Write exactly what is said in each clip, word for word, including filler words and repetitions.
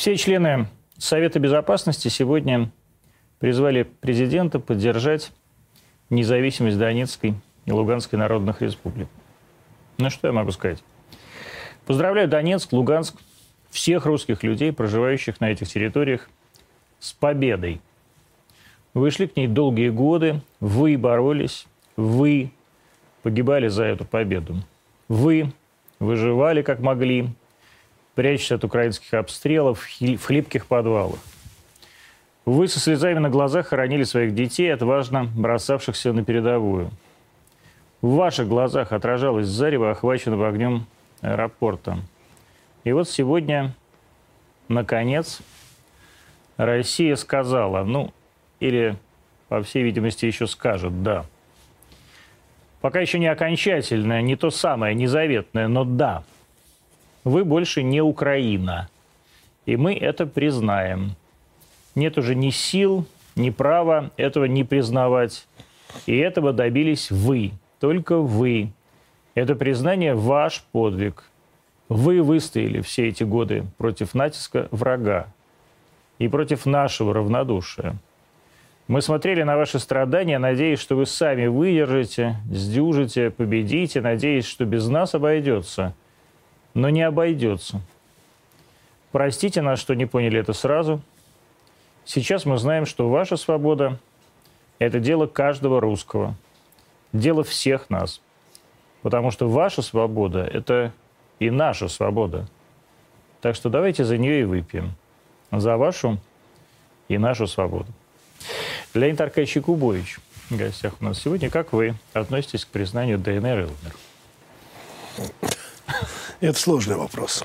Все члены Совета Безопасности сегодня призвали президента поддержать независимость Донецкой и Луганской народных республик. Ну что я могу сказать? Поздравляю Донецк, Луганск, всех русских людей, проживающих на этих территориях, с победой. Вы шли к ней долгие годы, вы боролись, вы погибали за эту победу. Вы выживали как могли, прячась от украинских обстрелов в хлипких подвалах. Вы со слезами на глазах хоронили своих детей, отважно бросавшихся на передовую. В ваших глазах отражалось зарево, охваченного огнем аэропорта. И вот сегодня, наконец, Россия сказала, ну, или, по всей видимости, еще скажет «да». Пока еще не окончательное, не то самое, не заветное, но «да». Вы больше не Украина, и мы это признаем. Нет уже ни сил, ни права этого не признавать. И этого добились вы, только вы. Это признание – ваш подвиг. Вы выстояли все эти годы против натиска врага и против нашего равнодушия. Мы смотрели на ваши страдания, надеясь, что вы сами выдержите, сдюжите, победите, надеясь, что без нас обойдется. Но не обойдется. Простите нас, что не поняли это сразу. Сейчас мы знаем, что ваша свобода – это дело каждого русского, дело всех нас. Потому что ваша свобода – это и наша свобода. Так что давайте за нее и выпьем. За вашу и нашу свободу. Леонид Аркадьевич Кубович в гостях у нас сегодня. Как вы относитесь к признанию ДНР и ЛНР? Это сложный вопрос.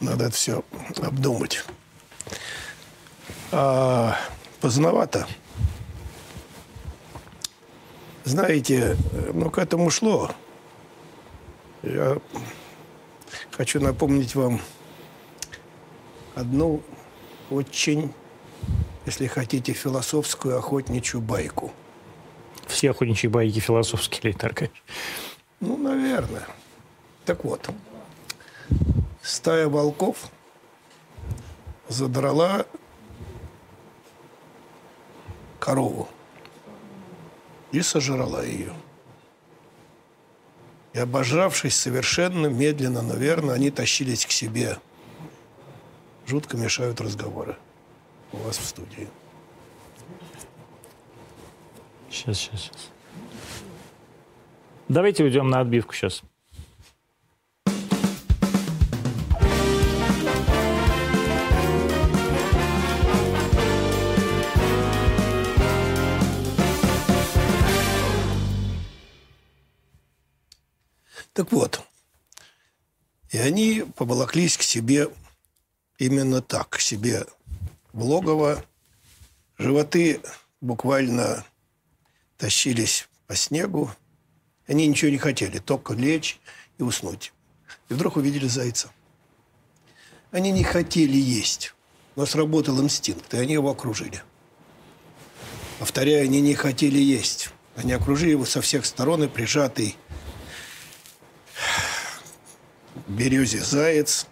Надо это все обдумать. А, поздновато. Знаете, ну, к этому шло. Я хочу напомнить вам одну очень, если хотите, философскую охотничью байку. Все охотничьи байки философские, Леонид Аркадьевич? Ну, наверное. Так вот, стая волков задрала корову и сожрала ее. И, обожравшись совершенно медленно, но верно, они тащились к себе. Жутко мешают разговоры у вас в студии. Сейчас, сейчас, сейчас. Давайте уйдем на отбивку сейчас. Так вот, и они поволоклись к себе именно так, к себе в логово. Животы буквально тащились по снегу. Они ничего не хотели, только лечь и уснуть. И вдруг увидели зайца. Они не хотели есть, но сработал инстинкт, и они его окружили. Повторяю, они не хотели есть. Они окружили его со всех сторон, и прижатый березе заяц,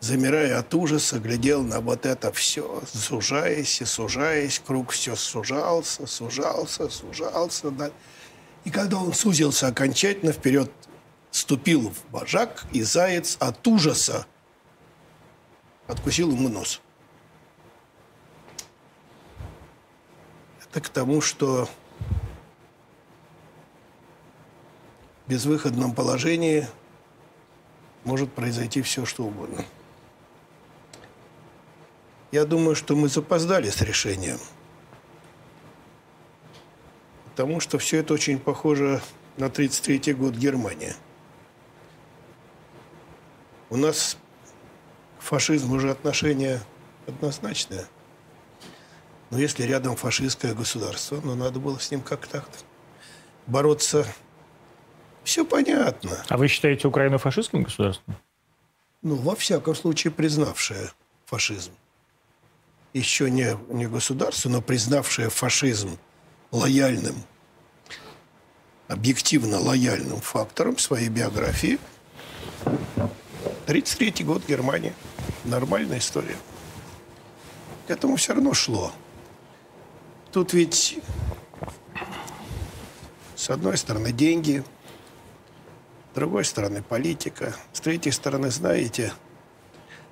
замирая от ужаса, глядел на вот это все, сужаясь и сужаясь, круг все сужался, сужался, сужался. Да. И когда он сузился окончательно, вперед ступил в божак, и заяц от ужаса откусил ему нос. Это к тому, что в безвыходном положении может произойти все, что угодно. Я думаю, что мы запоздали с решением. Потому что все это очень похоже на тридцать третий год Германии. У нас к фашизму уже отношение однозначное. Но если рядом фашистское государство, ну, надо было с ним как-то бороться. Все понятно. А вы считаете Украину фашистским государством? Ну, во всяком случае, признавшее фашизм. Еще не, не государство, но признавшее фашизм лояльным, объективно лояльным фактором своей биографии. тридцать третий год, Германия. Нормальная история. К этому все равно шло. Тут ведь, с одной стороны, деньги, с другой стороны, политика, с третьей стороны, знаете,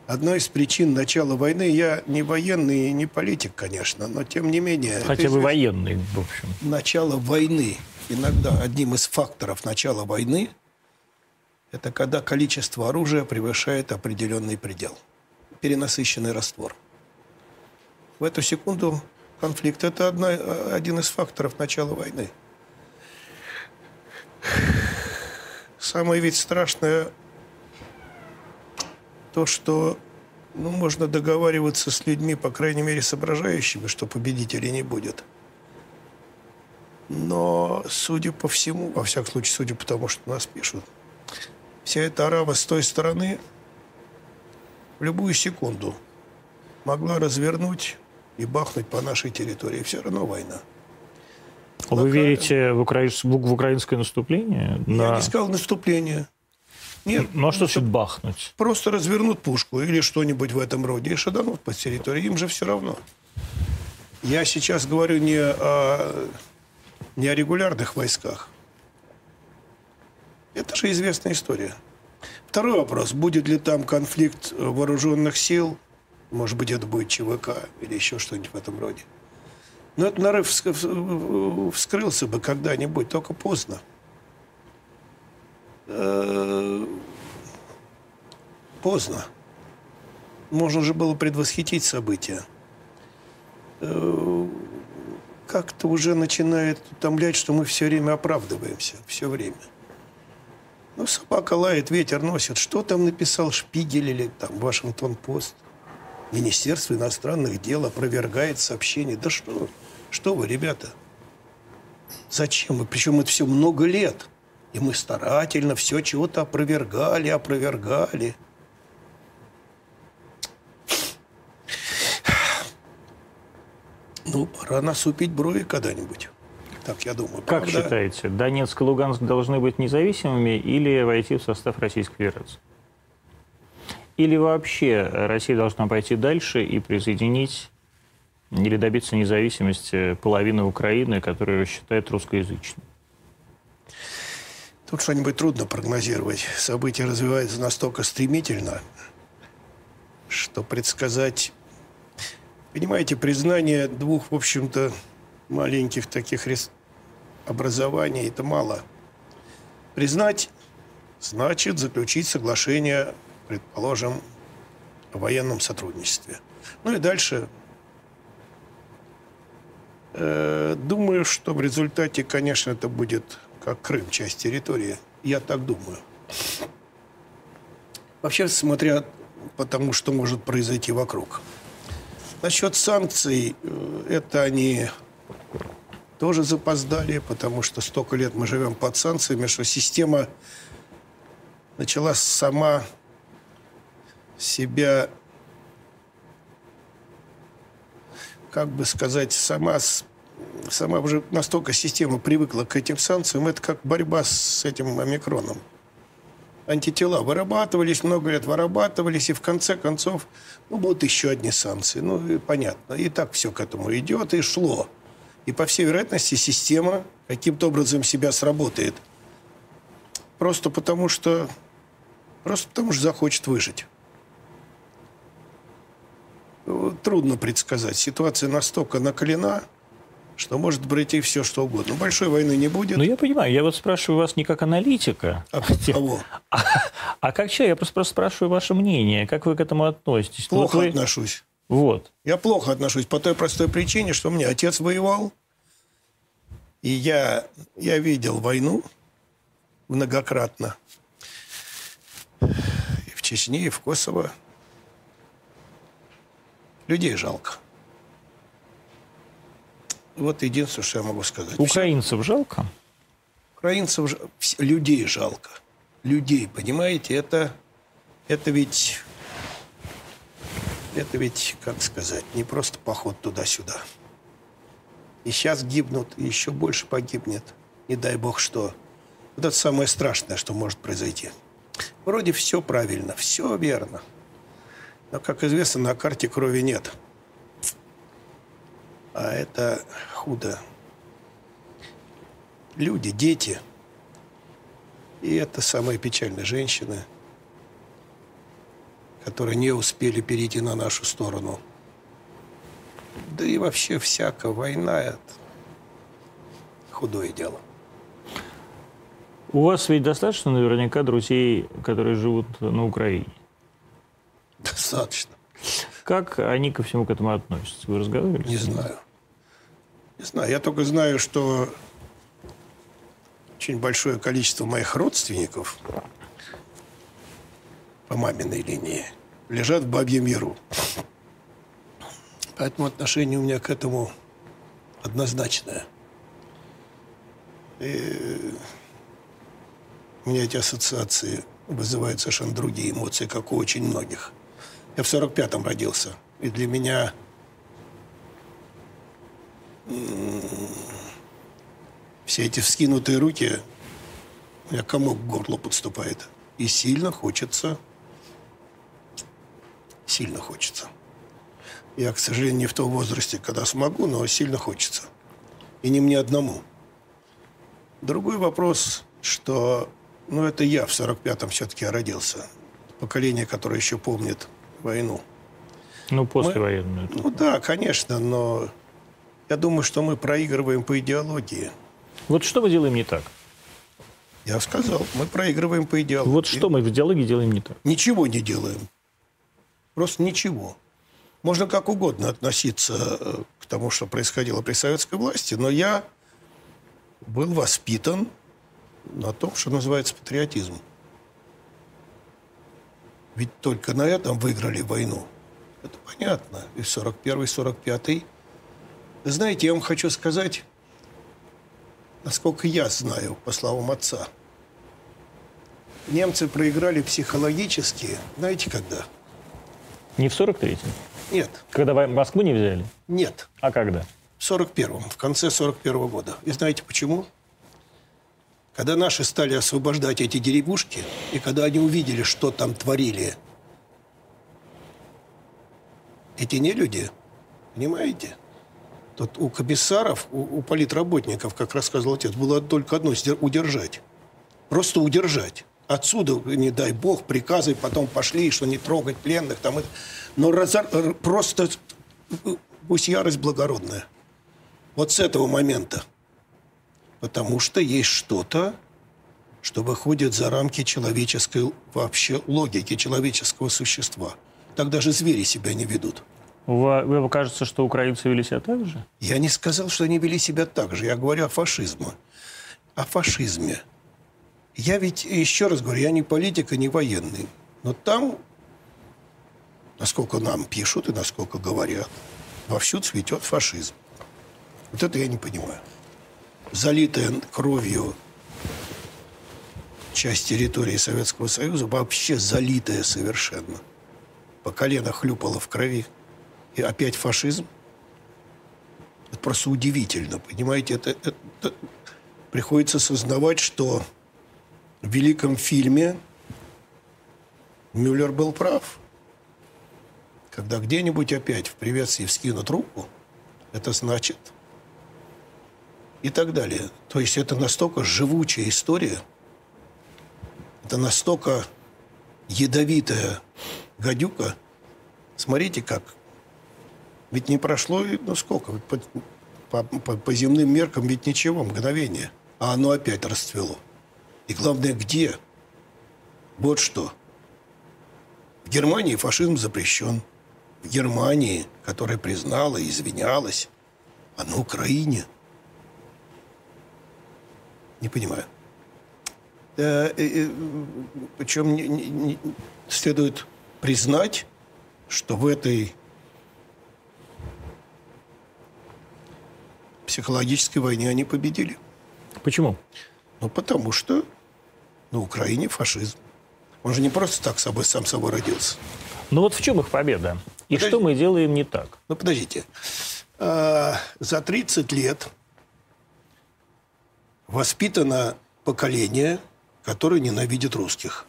одной из причин начала войны, я не военный и не политик, конечно, но тем не менее... Хотя вы военный, в общем. Начало войны. Иногда одним из факторов начала войны это когда количество оружия превышает определенный предел. Перенасыщенный раствор. В эту секунду конфликт – это одна, один из факторов начала войны. Самое ведь страшное то, что ну, можно договариваться с людьми, по крайней мере, соображающими, что победителей не будет. Но, судя по всему, во всяком случае, судя по тому, что нас пишут, вся эта арава с той стороны в любую секунду могла развернуть и бахнуть по нашей территории. Все равно война. Вы Локально. верите в, укра... в украинское наступление? Я на... не сказал наступление. Нет. Ну а что значит бахнуть? Просто развернут пушку или что-нибудь в этом роде и шаданут по территории. Им же все равно. Я сейчас говорю не о, не о регулярных войсках. Это же известная история. Второй вопрос. Будет ли там конфликт вооруженных сил? Может быть, это будет ЧВК или еще что-нибудь в этом роде. Но этот нарыв вскрылся бы когда-нибудь, только поздно. Поздно. Можно же было предвосхитить события. Как-то уже начинает утомлять, что мы все время оправдываемся. Все время. Ну, собака лает, ветер носит. Что там написал Шпигель или там Вашингтон-Пост? Министерство иностранных дел опровергает сообщение. Да что, что вы, ребята? Зачем вы? Причем это все много лет. И мы старательно все чего-то опровергали, опровергали. Ну, пора насупить брови когда-нибудь. Так я думаю. Как правда? Считаете, Донецк и Луганск должны быть независимыми или войти в состав Российской Федерации? Или вообще Россия должна пойти дальше и присоединить или добиться независимости половины Украины, которую считает русскоязычной? Тут что-нибудь трудно прогнозировать. События развиваются настолько стремительно, что предсказать... Понимаете, признание двух, в общем-то, маленьких таких рес... образований – это мало. Признать значит заключить соглашение... предположим, о военном сотрудничестве. Ну и дальше. Э, думаю, что в результате, конечно, это будет как Крым, часть территории. Я так думаю. Вообще, смотря по тому, что может произойти вокруг. Насчет санкций, это они тоже запоздали, потому что столько лет мы живем под санкциями, что система начала сама... себя, как бы сказать, сама, сама уже настолько система привыкла к этим санкциям, это как борьба с этим омикроном. Антитела вырабатывались, много лет вырабатывались, и в конце концов, ну, будут еще одни санкции. Ну, и понятно. И так все к этому идет и шло. И, по всей вероятности, система каким-то образом себя сработает. Просто потому, что, просто потому, что захочет выжить. Трудно предсказать. Ситуация настолько накалена, что может пройти все, что угодно. Большой войны не будет. Ну, я понимаю. Я вот спрашиваю вас не как аналитика. А как кого? А, а как человек? Я просто, просто спрашиваю ваше мнение. Как вы к этому относитесь? Плохо вот вы... отношусь. Вот. Я плохо отношусь по той простой причине, что у меня отец воевал. И я, я видел войну многократно. И в Чечне, и в Косово. Людей жалко. Вот единственное, что я могу сказать. Украинцев жалко? Украинцев жалко. Людей жалко. Людей, понимаете? Это, это ведь... Это ведь, как сказать, не просто поход туда-сюда. И сейчас гибнут, и еще больше погибнет. Не дай бог что. Вот это самое страшное, что может произойти. Вроде все правильно, все верно. Но, как известно, на карте крови нет. А это худо. Люди, дети. И это самые печальные женщины, которые не успели перейти на нашу сторону. Да и вообще всякая война – это худое дело. У вас ведь достаточно наверняка друзей, которые живут на Украине? Достаточно. Как они ко всему к этому относятся? Вы разговаривали? Не знаю. Не знаю. Я только знаю, что очень большое количество моих родственников по маминой линии лежат в Бабьем Яру. Поэтому отношение у меня к этому однозначное. И у меня эти ассоциации вызывают совершенно другие эмоции, как у очень многих. Я в сорок пятом родился. И для меня все эти вскинутые руки, у меня комок к горлу подступает. И сильно хочется, сильно хочется. Я, к сожалению, не в том возрасте, когда смогу, но сильно хочется. И не мне одному. Другой вопрос, что, ну, это я в сорок пятом все-таки родился. Поколение, которое еще помнит войну. Ну, послевоенную. Мы... Ну да, конечно, но я думаю, что мы проигрываем по идеологии. Вот что мы делаем не так? Я сказал, мы проигрываем по идеологии. Вот что мы в идеологии делаем не так? Ничего не делаем. Просто ничего. Можно как угодно относиться к тому, что происходило при советской власти, но я был воспитан на том, что называется патриотизм. Ведь только на этом выиграли войну. Это понятно. И сорок первый, сорок пятый. Знаете, я вам хочу сказать, насколько я знаю, по словам отца, немцы проиграли психологически, знаете, когда? Не в сорок третьем? Нет. Когда Москву не взяли? Нет. А когда? В сорок первом, в конце сорок первого года. И знаете почему? Когда наши стали освобождать эти деревушки, и когда они увидели, что там творили эти нелюди, понимаете? Тут у комиссаров, у, у политработников, как рассказывал отец, было только одно – удержать. Просто удержать. Отсюда, не дай бог, приказы потом пошли, что не трогать пленных. Там, но разор... просто пусть ярость благородная. Вот с этого момента. Потому что есть что-то, что выходит за рамки человеческой вообще логики, человеческого существа. Так даже звери себя не ведут. Вам кажется, что украинцы вели себя так же? Я не сказал, что они вели себя так же. Я говорю о фашизме. О фашизме. Я ведь, еще раз говорю, я не политик и не военный. Но там, насколько нам пишут и насколько говорят, вовсю цветет фашизм. Вот это я не понимаю. Залитая кровью часть территории Советского Союза, вообще залитая совершенно. По колено хлюпало в крови. И опять фашизм. Это просто удивительно, понимаете? Это, это, это... Приходится осознавать, что в великом фильме Мюллер был прав. Когда где-нибудь опять в приветствии вскинут руку, это значит и так далее. То есть это настолько живучая история, это настолько ядовитая гадюка. Смотрите, как. Ведь не прошло, ну сколько, по, по, по, по земным меркам ведь ничего, мгновение. А оно опять расцвело. И главное, где? Вот что. В Германии фашизм запрещен. В Германии, которая признала и извинялась, а на Украине. Не понимаю. Э, э, причем не, не, не, следует признать, что в этой психологической войне они победили. Почему? Ну, потому что на Украине фашизм. Он же не просто так собой, сам собой родился. Ну вот в чем их победа? И подождите, что мы делаем не так? Ну, подождите. За тридцать лет воспитано поколение, которое ненавидит русских.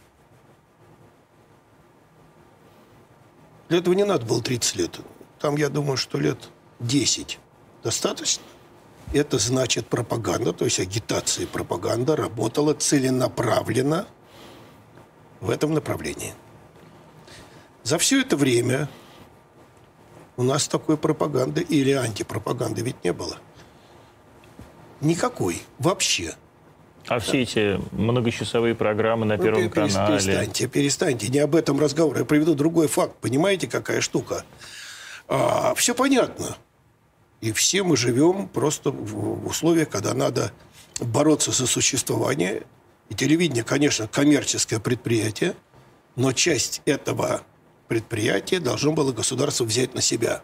Для этого не надо было тридцать лет. Там, я думаю, что лет десять достаточно. Это значит пропаганда, то есть агитация и пропаганда работала целенаправленно в этом направлении. За все это время у нас такой пропаганды или антипропаганды ведь не было. Никакой. Вообще. А да. Все эти многочасовые программы на ну, Первом перестаньте, канале... Перестаньте, перестаньте. Не об этом разговор. Я приведу другой факт. Понимаете, какая штука? А, все понятно. И все мы живем просто в условиях, когда надо бороться за существование. И телевидение, конечно, коммерческое предприятие, но часть этого предприятия должно было государство взять на себя.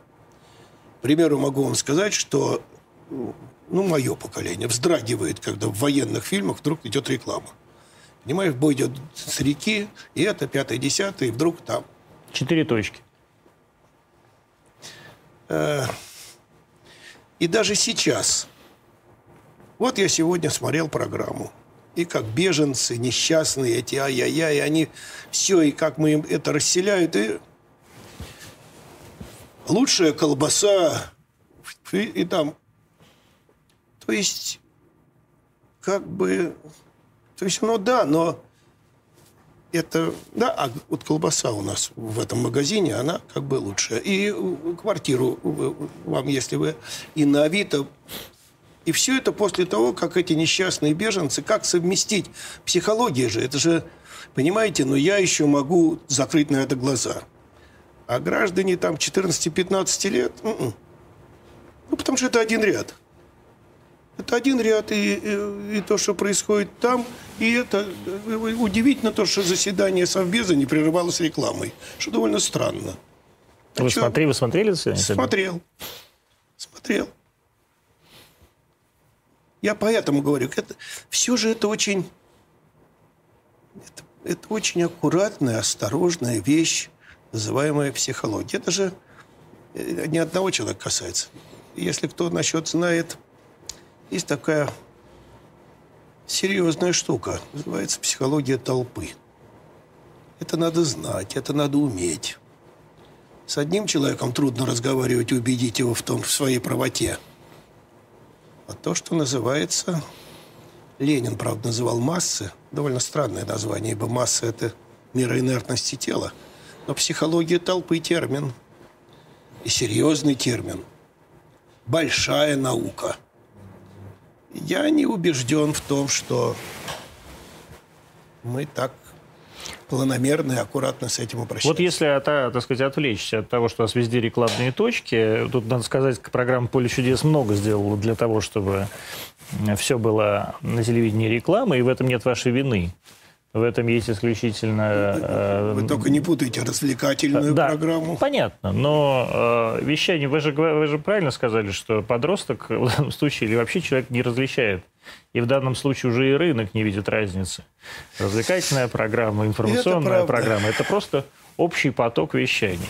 К примеру, могу вам сказать, что ну, мое поколение вздрагивает, когда в военных фильмах вдруг идет реклама. Понимаешь, бой идет с реки, и это пятое, десятое, и вдруг там... Четыре точки. Э-э- И даже сейчас, вот я сегодня смотрел программу, и как беженцы, несчастные эти, ай-яй-яй, они все, и как мы им это расселяют, и лучшая колбаса, и, и там, то есть, как бы, то есть, ну да, но это, да, а вот колбаса у нас в этом магазине, она как бы лучшая. И квартиру вам, если вы, и на Авито. И все это после того, как эти несчастные беженцы, как совместить? Психология же, это же, понимаете, ну я еще могу закрыть на это глаза. А граждане там четырнадцати-пятнадцати лет, ну, потому что это один ряд. Это один ряд, и, и, и то, что происходит там, и это удивительно то, что заседание Совбеза не прерывалось рекламой, что довольно странно. Вы, смотри, вы смотрели это? Смотрел. Смотрел. Я поэтому говорю, это, все же это очень, это, это очень аккуратная, осторожная вещь, называемая психологией. Это же ни одного человека касается. Если кто насчет знает... Есть такая серьезная штука, называется психология толпы. Это надо знать, это надо уметь. С одним человеком трудно разговаривать и убедить его в том, в своей правоте. А то, что называется... Ленин, правда, называл массы. Довольно странное название, ибо масса – это мера инертности тела. Но психология толпы – термин. И серьезный термин. Большая наука. Я не убежден в том, что мы так планомерно и аккуратно с этим обращаемся. Вот если, так сказать, отвлечься от того, что у нас везде рекламные точки, тут, надо сказать, программа «Поле чудес» много сделала для того, чтобы все было на телевидении рекламой, и в этом нет вашей вины. В этом есть исключительно... Вы только не путайте развлекательную да, программу. Понятно, но э, вещание... Вы же, вы же правильно сказали, что подросток в данном случае или вообще человек не различает. И в данном случае уже и рынок не видит разницы. Развлекательная программа, информационная программа. Это просто общий поток вещаний.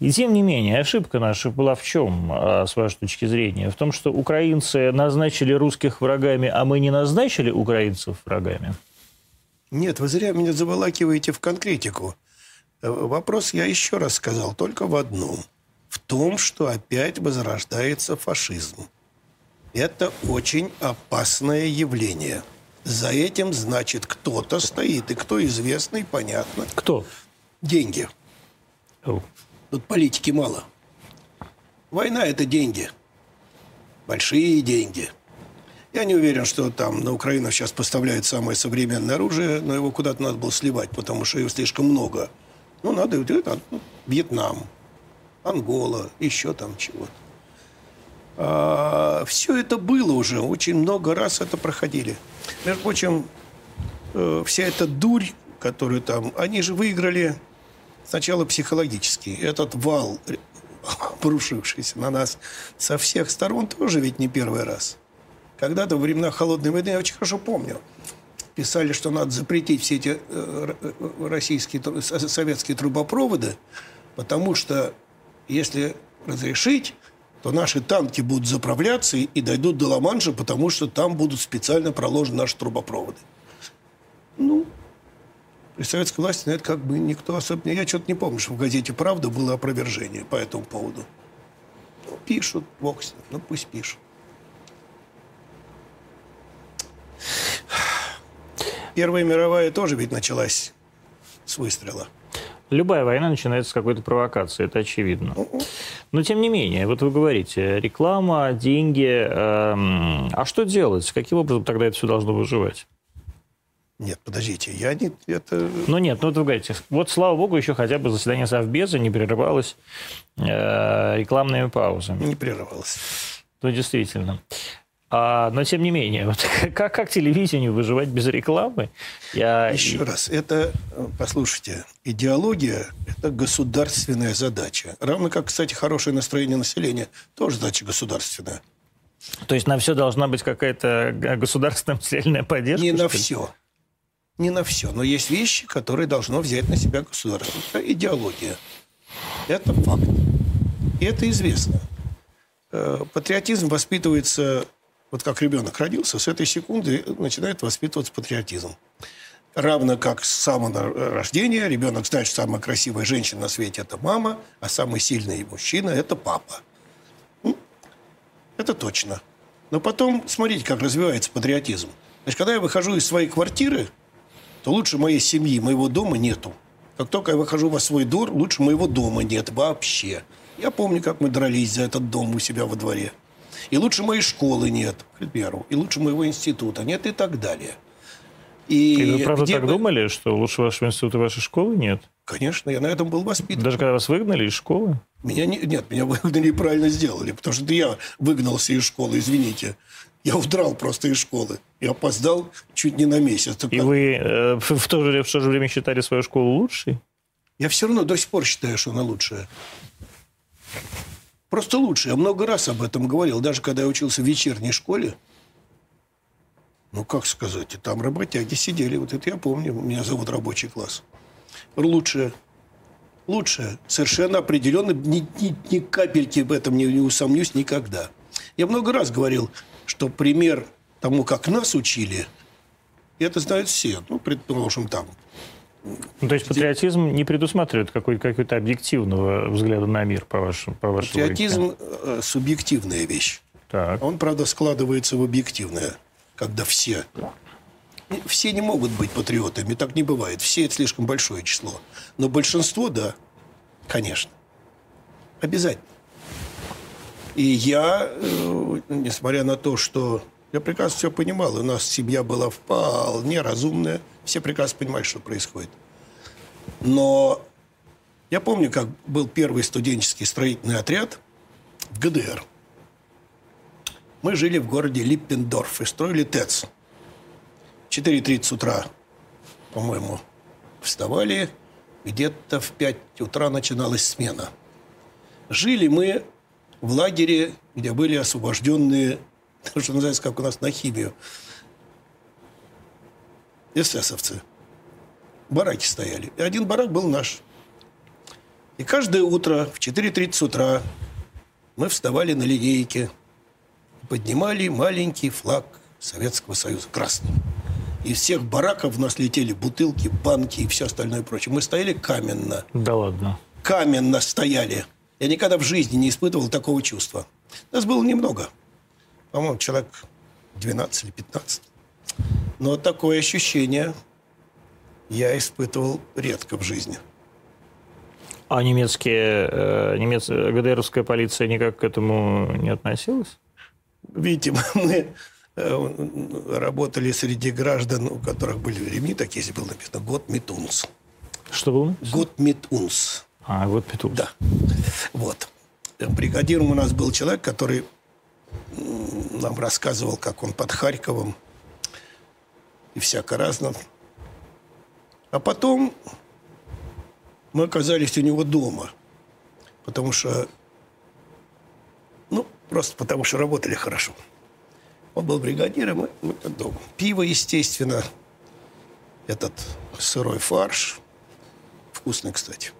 И тем не менее, ошибка наша была в чем, с вашей точки зрения? В том, что украинцы назначили русских врагами, а мы не назначили украинцев врагами? Нет, вы зря меня заволакиваете в конкретику. Вопрос я еще раз сказал, только в одном. В том, что опять возрождается фашизм. Это очень опасное явление. За этим, значит, кто-то стоит. И кто известный, понятно. Кто? Деньги. Oh. Тут политики мало. Война – это деньги. Большие деньги. Я не уверен, что там на Украину сейчас поставляют самое современное оружие, но его куда-то надо было сливать, потому что его слишком много. Ну, надо это, Вьетнам, Ангола, еще там чего-то. А, все это было уже, очень много раз это проходили. Между прочим, вся эта дурь, которую там, они же выиграли сначала психологически. Этот вал, обрушившийся на нас со всех сторон, тоже ведь не первый раз. Когда-то во времена Холодной войны, я очень хорошо помню, писали, что надо запретить все эти российские, советские трубопроводы, потому что если разрешить, то наши танки будут заправляться и дойдут до Ла-Манша, потому что там будут специально проложены наши трубопроводы. Ну, При советской власти на это как бы никто особенно... Я что-то не помню, что в газете «Правда» было опровержение по этому поводу. Ну, пишут, бог с ним, ну пусть пишут. Первая мировая тоже ведь началась с выстрела. Любая война начинается с какой-то провокации, это очевидно. Но тем не менее, вот вы говорите, реклама, деньги. Эм, а что делать? Каким образом тогда это все должно выживать? Нет, подождите, я не... Это... Ну нет, ну вот вы говорите, вот слава богу, еще хотя бы заседание Совбеза не прерывалось э, рекламными паузами. Не прерывалось. Ну действительно. А, но тем не менее, вот, как, как телевидению выживать без рекламы? Я... Еще раз, это, послушайте, идеология – это государственная задача. Равно как, кстати, хорошее настроение населения тоже задача государственная. То есть на все должна быть какая-то государственная материальная поддержка? Не на все. Не на все. Но есть вещи, которые должно взять на себя государство. Это идеология. Это факт. И это известно. Патриотизм воспитывается... Вот как ребенок родился, с этой секунды начинает воспитываться патриотизм. Равно как с самого рождения ребенок знает, что самая красивая женщина на свете – это мама, а самый сильный мужчина – это папа. Это точно. Но потом, смотрите, как развивается патриотизм. Значит, когда я выхожу из своей квартиры, то лучше моей семьи, моего дома нету. Как только я выхожу во свой двор, лучше моего дома нет вообще. Я помню, как мы дрались за этот дом у себя во дворе. И лучше моей школы нет, к примеру. И лучше моего института нет и так далее. И, и вы правда так бы... думали, что лучше вашего института и вашей школы нет? Конечно, я на этом был воспитан. Даже когда вас выгнали из школы? Меня не... Нет, меня выгнали и правильно сделали. Потому что я выгнался из школы, извините. Я удрал просто из школы. Я опоздал чуть не на месяц. Так и как... вы э, в, то же, в то же время считали свою школу лучшей? Я все равно до сих пор считаю, что она лучшая. Просто лучше. Я много раз об этом говорил. Даже когда я учился в вечерней школе, ну, как сказать, и там работяги сидели. Вот это я помню. Меня зовут рабочий класс. Лучше. Лучше. Совершенно определенно. Ни, ни, ни капельки в этом не, не усомнюсь никогда. Я много раз говорил, что пример тому, как нас учили, это знают все. Ну, предположим, там. Ну, то есть патриотизм не предусматривает какой-то объективного взгляда на мир, по вашему мнению? Патриотизм – субъективная вещь. Так. Он, правда, складывается в объективное, когда все. Все не могут быть патриотами, так не бывает. Все – это слишком большое число. Но большинство – да, конечно. Обязательно. И я, несмотря на то, что... Я прекрасно все понимал. У нас семья была вполне разумная. Все прекрасно понимали, что происходит. Но я помню, как был первый студенческий строительный отряд в ГДР. Мы жили в городе Липпендорф и строили ТЭЦ. В четыре тридцать утра, по-моему, вставали. Где-то в пять утра начиналась смена. Жили мы в лагере, где были освобожденные... Что называется, как у нас на химию. Эсэсовцы. Бараки стояли. И один барак был наш. И каждое утро в четыре тридцать утра мы вставали на линейке. Поднимали маленький флаг Советского Союза. Красный. Из всех бараков у нас летели бутылки, банки и все остальное прочее. Мы стояли каменно. Да ладно. Каменно стояли. Я никогда в жизни не испытывал такого чувства. Нас было немного. По-моему, человек двенадцать или пятнадцать. Но такое ощущение я испытывал редко в жизни. А немецкие, немец... ГДРовская полиция никак к этому не относилась? Видите, мы работали среди граждан, у которых были ремни, так если было написано «Год Митунс». Что было? «Год Митунс». А, «Год Митунс». Да. Вот. Бригадиром у нас был человек, который... нам рассказывал, как он под Харьковом и всяко разно. А потом мы оказались у него дома, потому что, ну, просто потому что работали хорошо. Он был бригадиром, и мы как дома. Пиво, естественно, этот сырой фарш, вкусный, кстати,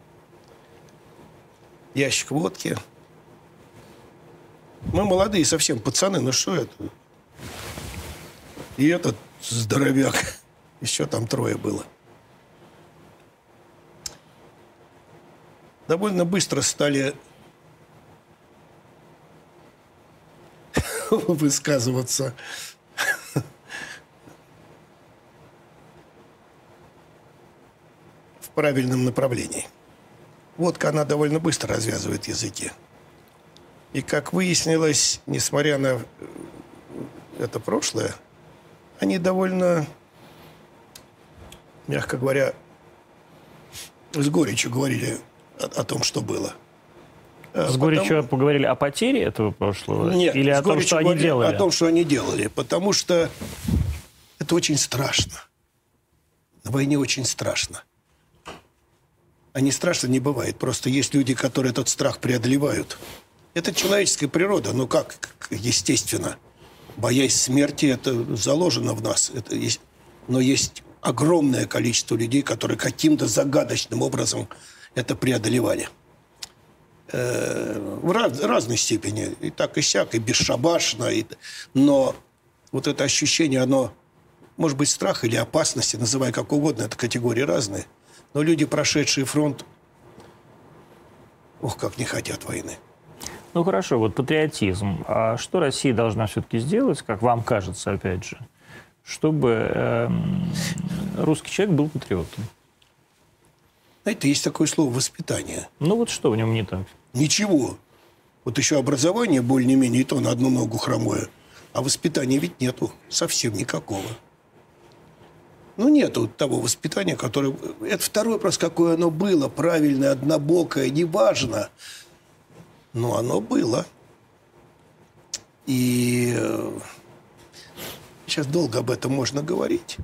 ящик водки. Мы молодые совсем пацаны, ну что это? И этот здоровяк, еще там трое было. довольно быстро стали высказываться. В правильном направлении. Водка, она довольно быстро развязывает языки. И, как выяснилось, несмотря на это прошлое, они довольно, мягко говоря, с горечью говорили о, о том, что было. С Потом... горечью поговорили о потере этого прошлого? Нет, или о том, что они делали? О том, что они делали, потому что это очень страшно. На войне очень страшно. А не страшно не бывает. Просто есть люди, которые этот страх преодолевают. Это человеческая природа. Ну как, естественно. Боясь смерти, это заложено в нас. Это есть... Но есть огромное количество людей, которые каким-то загадочным образом это преодолевали. Э-э- в раз- разной степени. И так, и сяк, и бесшабашно. И... Но вот это ощущение, оно... Может быть, страх или опасности, называй как угодно, это категории разные. Но люди, прошедшие фронт, ох, как не хотят войны. Ну хорошо, вот патриотизм. А что Россия должна все-таки сделать, как вам кажется, опять же, чтобы э, русский человек был патриотом? Знаете, есть такое слово «воспитание». Ну вот что в нем не так? Ничего. Вот еще образование более-менее, и то на одну ногу хромое. А воспитания ведь нету совсем никакого. Ну, нету того воспитания, которое... Это второй вопрос, какое оно было, правильное, однобокое, неважно. Но оно было. И сейчас долго об этом можно говорить.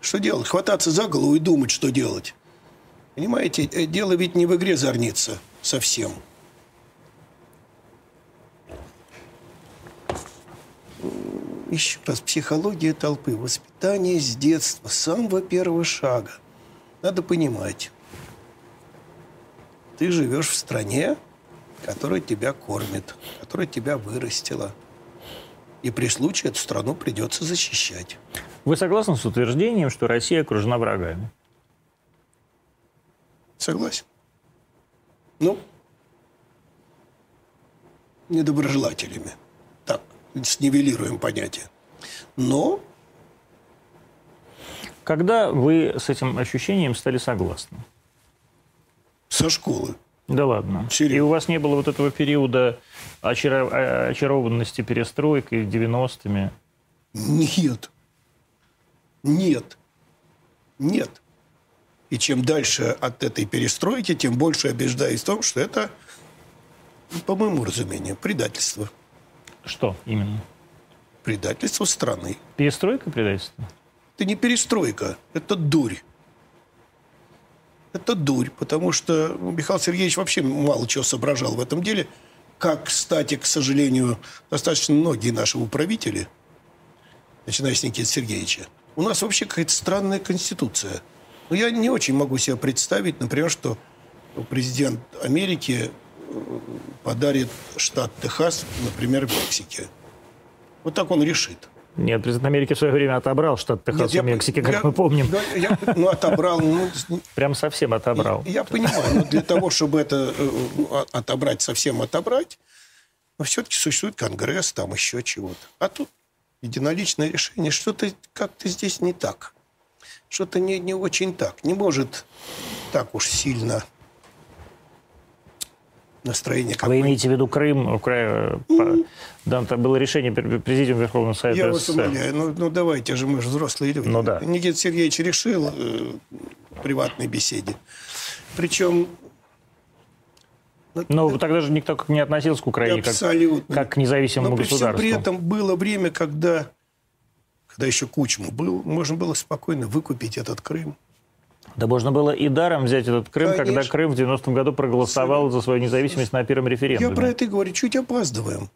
Что делать? Хвататься за голову и думать, что делать. Понимаете, дело ведь не в игре зорниться совсем. Еще раз, психология толпы, воспитание с детства, с самого первого шага. Надо понимать, ты живешь в стране, которая тебя кормит, которая тебя вырастила. И при случае эту страну придется защищать. Вы согласны с утверждением, что Россия окружена врагами? Согласен. Ну, недоброжелателями. Так. Снивелируем понятие. Но... Когда вы с этим ощущением стали согласны? Со школы. Да ладно. Серьезно. И у вас не было вот этого периода очаров... очарованности перестройкой девяностыми? Нет. Нет. Нет. И чем дальше от этой перестройки, тем больше убеждаюсь в том, что это, по моему разумению, предательство. Что именно? Предательство страны. Перестройка предательства? Это не перестройка, это дурь. Это дурь, потому что Михаил Сергеевич вообще мало чего соображал в этом деле. Как, кстати, к сожалению, достаточно многие наши управители, начиная с Никиты Сергеевича, у нас вообще какая-то странная конституция. Но я не очень могу себе представить, например, что президент Америки... подарит штат Техас, например, в Мексике. Вот так он решит. Нет, президент Америки в свое время отобрал штат Техас в Мексике, как я, мы помним. Да, я, ну, отобрал. Ну, прям совсем отобрал. Я, я понимаю, но для того, чтобы это отобрать, совсем отобрать, но все-таки существует Конгресс, там еще чего-то. А тут единоличное решение. Что-то как-то здесь не так. Что-то не, не очень так. Не может так уж сильно... Настроение, как вы имеете в виду Крым, Украина? Mm-hmm. Да, там было решение президиума Верховного Совета. Я вас умоляю, ну, ну давайте же, мы же взрослые люди. Ну, да. Никита Сергеевич решил э, в приватной беседе. Причем... Но это, тогда же никто не относился к Украине как, как к независимому Но государству. При этом было время, когда, когда еще Кучма был, можно было спокойно выкупить этот Крым. Да можно было и даром взять этот Крым, конечно, когда Крым в девяностом году проголосовал Абсолютно. за свою независимость на первом референдуме. Я про это и говорю, чуть опаздываем.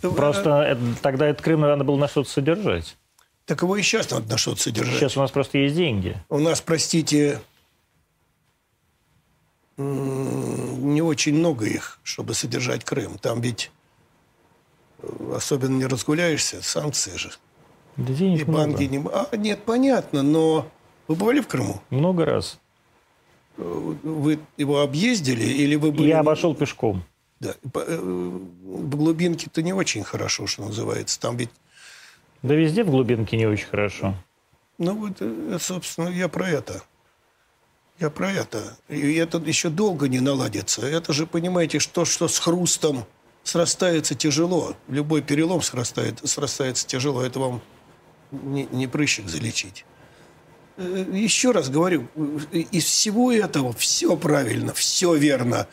Просто это, тогда этот Крым надо было на что-то содержать. Так его и сейчас надо на что-то содержать. Сейчас у нас просто есть деньги. У нас, простите, не очень много их, чтобы содержать Крым. Там ведь особенно не разгуляешься, санкции же. Да денег и банки не... А, нет, понятно, но... Вы бывали в Крыму? Много раз. Вы его объездили или вы были... Я обошел пешком. Да. В глубинке-то не очень хорошо, что называется. Там ведь... Да везде в глубинке не очень хорошо. Ну вот, собственно, я про это. Я про это. И это еще долго не наладится. Это же, понимаете, что, что с хрустом срастается тяжело. Любой перелом срастает, срастается тяжело. Это вам не, не прыщик залечить. Еще раз говорю, из всего этого все правильно, все верно.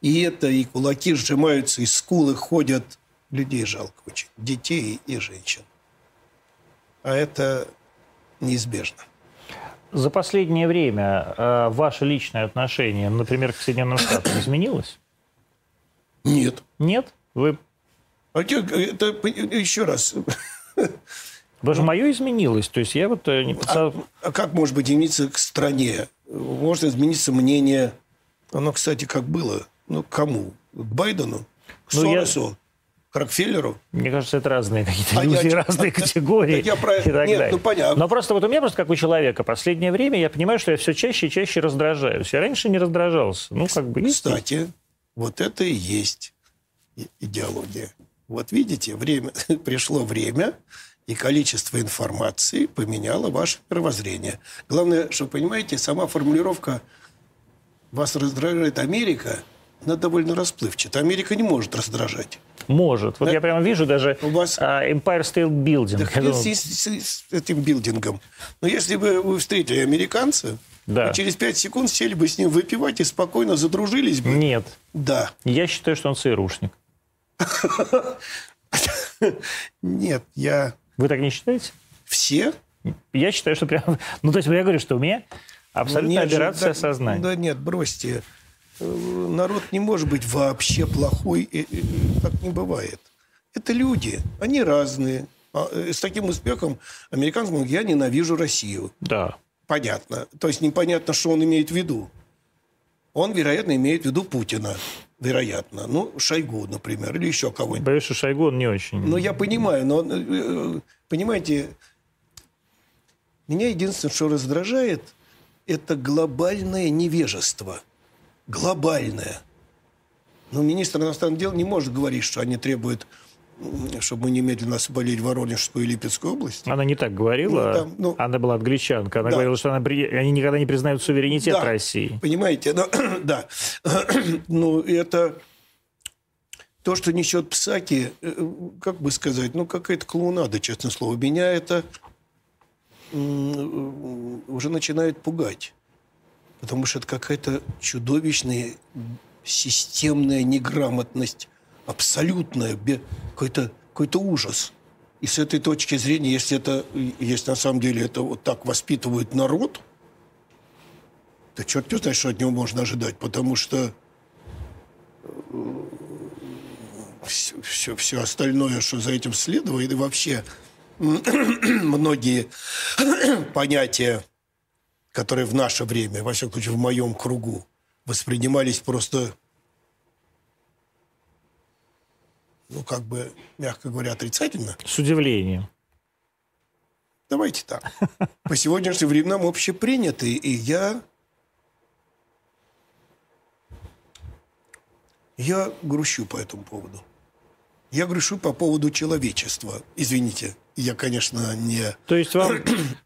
И это, и кулаки сжимаются, и скулы ходят. Людей жалко очень. Детей и женщин. А это неизбежно. За последнее время э, ваше личное отношение, например, к Соединенным Штатам изменилось? Нет. Нет? Вы... А это, это, еще раз... Даже мое изменилось, то есть я вот не подсо... а, а как может быть измениться к стране? Может измениться мнение, оно, кстати, как было, ну, к кому? К Байдену? К ну, Соросу? Я... К Рокфеллеру? Мне кажется, это разные какие-то а люди, я... разные а, категории я про... и так Нет, далее. Ну, понятно. Но просто вот у меня, просто как у человека, последнее время я понимаю, что я все чаще и чаще раздражаюсь. Я раньше не раздражался. Ну, как бы... Кстати, есть. Вот это и есть идеология. Вот видите, время... пришло время... И количество информации поменяло ваше мировоззрение. Главное, что, понимаете, сама формулировка «вас раздражает Америка», она довольно расплывчата. Америка не может раздражать. Может. Вот да? Я прямо вижу даже у вас... Empire State Building. Да, думаю... с, с, с этим билдингом. Но если бы вы встретили американца, да. через пять секунд сели бы с ним выпивать и спокойно задружились бы. Нет. Да. Я считаю, что он ЦРУшник. Нет, я... Вы так не считаете? Все? Я считаю, что прям... Ну, то есть я говорю, что у меня абсолютная нет, операция да, сознания. Да нет, бросьте. Народ не может быть вообще плохой. Так не бывает. Это люди. Они разные. С таким успехом американцам я ненавижу Россию. Да. Понятно. То есть непонятно, что он имеет в виду. Он, вероятно, имеет в виду Путина. Вероятно. Ну, Шойгу, например, или еще кого-нибудь. Боюсь, что Шойгу он не очень. Ну, я понимаю, но, понимаете, меня единственное, что раздражает, это глобальное невежество. Глобальное. Но министр иностранных дел не может говорить, что они требуют, чтобы мы немедленно освободили Воронежскую и Липецкую область. Она не так говорила. Ну, там, ну, она была англичанка. Она да. говорила, что она при... они никогда не признают суверенитет да. России. Понимаете? Но, да. Ну, это то, что несет Псаки, как бы сказать, ну, какая-то клоунада, честное слово. Меня это уже начинает пугать. Потому что это какая-то чудовищная системная неграмотность. Абсолютное, какой-то, какой-то ужас. И с этой точки зрения, если, это, если на самом деле это вот так воспитывает народ, то черт не знает, что от него можно ожидать, потому что все, все, все остальное, что за этим следует, и вообще многие понятия, которые в наше время, во всяком случае в моем кругу, воспринимались просто... ну, как бы, мягко говоря, отрицательно. С удивлением. Давайте так. По сегодняшним временам общеприняты, и я... Я грущу по этому поводу. Я грущу по поводу человечества. Извините, я, конечно, не... То есть вам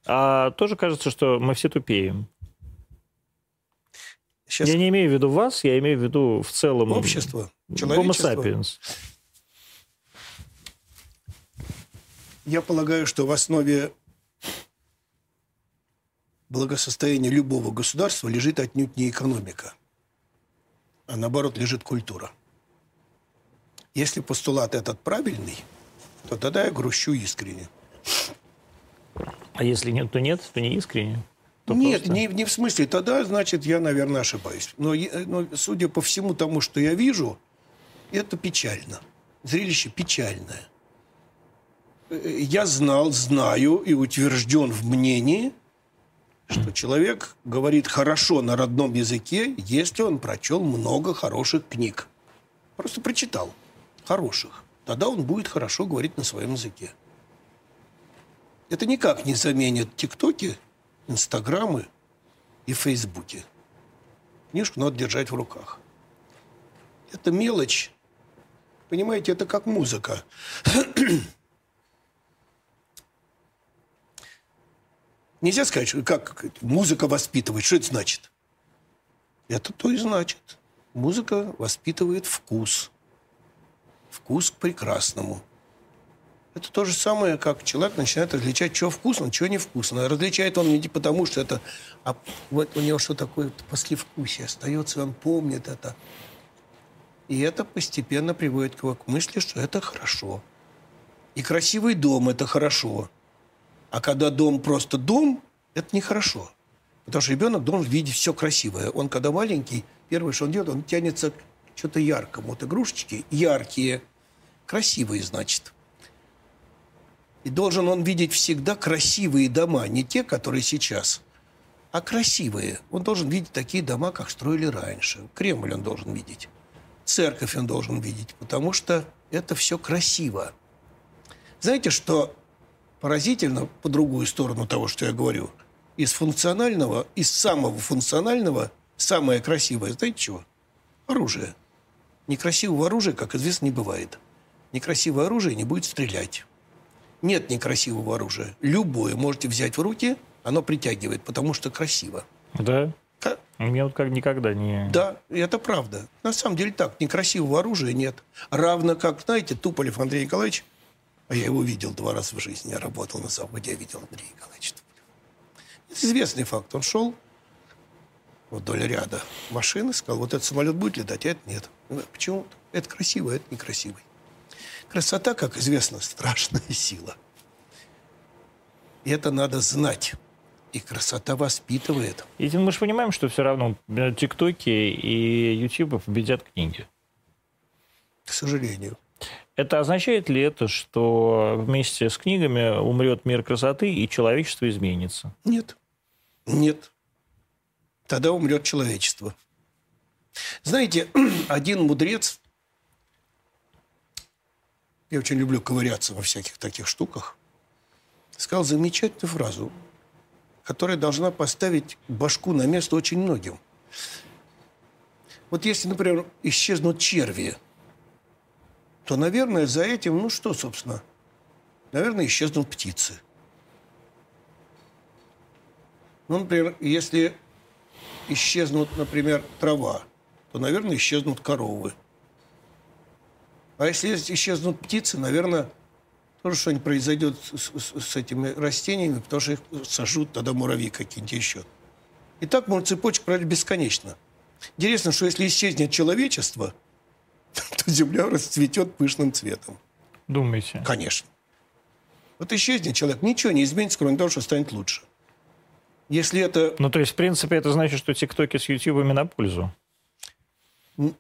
а, тоже кажется, что мы все тупеем? Сейчас... Я не имею в виду вас, я имею в виду в целом... Общество, человечество. Homo sapiens. Я полагаю, что в основе благосостояния любого государства лежит отнюдь не экономика, а наоборот лежит культура. Если постулат этот правильный, то тогда я грущу искренне. А если нет, то нет, то не искренне? То нет, просто... не, не в смысле. Тогда, значит, я, наверное, ошибаюсь. Но, но судя по всему тому, что я вижу, это печально. Зрелище печальное. Я знал, знаю и утвержден в мнении, что человек говорит хорошо на родном языке, если он прочел много хороших книг. Просто прочитал хороших. Тогда он будет хорошо говорить на своем языке. Это никак не заменит тиктоки, инстаграмы и в Фейсбуке. Книжку надо держать в руках. Это мелочь. Понимаете, это как музыка. Нельзя сказать, как музыка воспитывает. Что это значит? Это то и значит. Музыка воспитывает вкус. Вкус к прекрасному. Это то же самое, как человек начинает различать, что вкусно, что невкусно. Различает он не потому, что это... А вот у него что такое послевкусие остается, он помнит это. И это постепенно приводит его к мысли, что это хорошо. И красивый дом – это хорошо. А когда дом просто дом, это нехорошо. Потому что ребенок должен видеть все красивое. Он, когда маленький, первое, что он делает, он тянется к чему-то яркому. Вот игрушечки яркие, красивые, значит. И должен он видеть всегда красивые дома, не те, которые сейчас, а красивые. Он должен видеть такие дома, как строили раньше. Кремль он должен видеть. Церковь он должен видеть, потому что это все красиво. Знаете, что поразительно, по другую сторону того, что я говорю, из функционального, из самого функционального, самое красивое, знаете чего? Оружие. Некрасивого оружия, как известно, не бывает. Некрасивое оружие не будет стрелять. Нет некрасивого оружия. Любое можете взять в руки, оно притягивает, потому что красиво. Да. А? У меня вот как никогда не... Да, это правда. На самом деле так, некрасивого оружия нет. Равно как, знаете, Туполев Андрей Николаевич, а я его видел два раза в жизни, я работал на Западе, я видел Андрея Николаевича Туполева. Это известный факт. Он шел вдоль ряда машины, сказал, вот этот самолет будет летать, а это нет. Почему? Это красиво, а это некрасивый. Красота, как известно, страшная сила. И это надо знать. И красота воспитывает. И мы же понимаем, что все равно ТикТоки и Ютубы победят книги. К сожалению. Это означает ли это, что вместе с книгами умрет мир красоты и человечество изменится? Нет. Нет. Тогда умрет человечество. Знаете, один мудрец... Я очень люблю ковыряться во всяких таких штуках. Сказал замечательную фразу, которая должна поставить башку на место очень многим. Вот если, например, исчезнут черви, то, наверное, за этим, ну что, собственно, наверное, исчезнут птицы. Ну, например, если исчезнут, например, трава, то, наверное, исчезнут коровы. А если исчезнут птицы, наверное... Тоже что-нибудь произойдет с, с, с этими растениями, потому что их сожрут тогда муравьи какие-нибудь еще. И так можно цепочек брать бесконечно. Интересно, что если исчезнет человечество, то земля расцветет пышным цветом. Думаете? Конечно. Вот исчезнет человек, ничего не изменится, кроме того, что станет лучше. Если это... Ну, то есть, в принципе, это значит, что тиктоки с ютубами на пользу?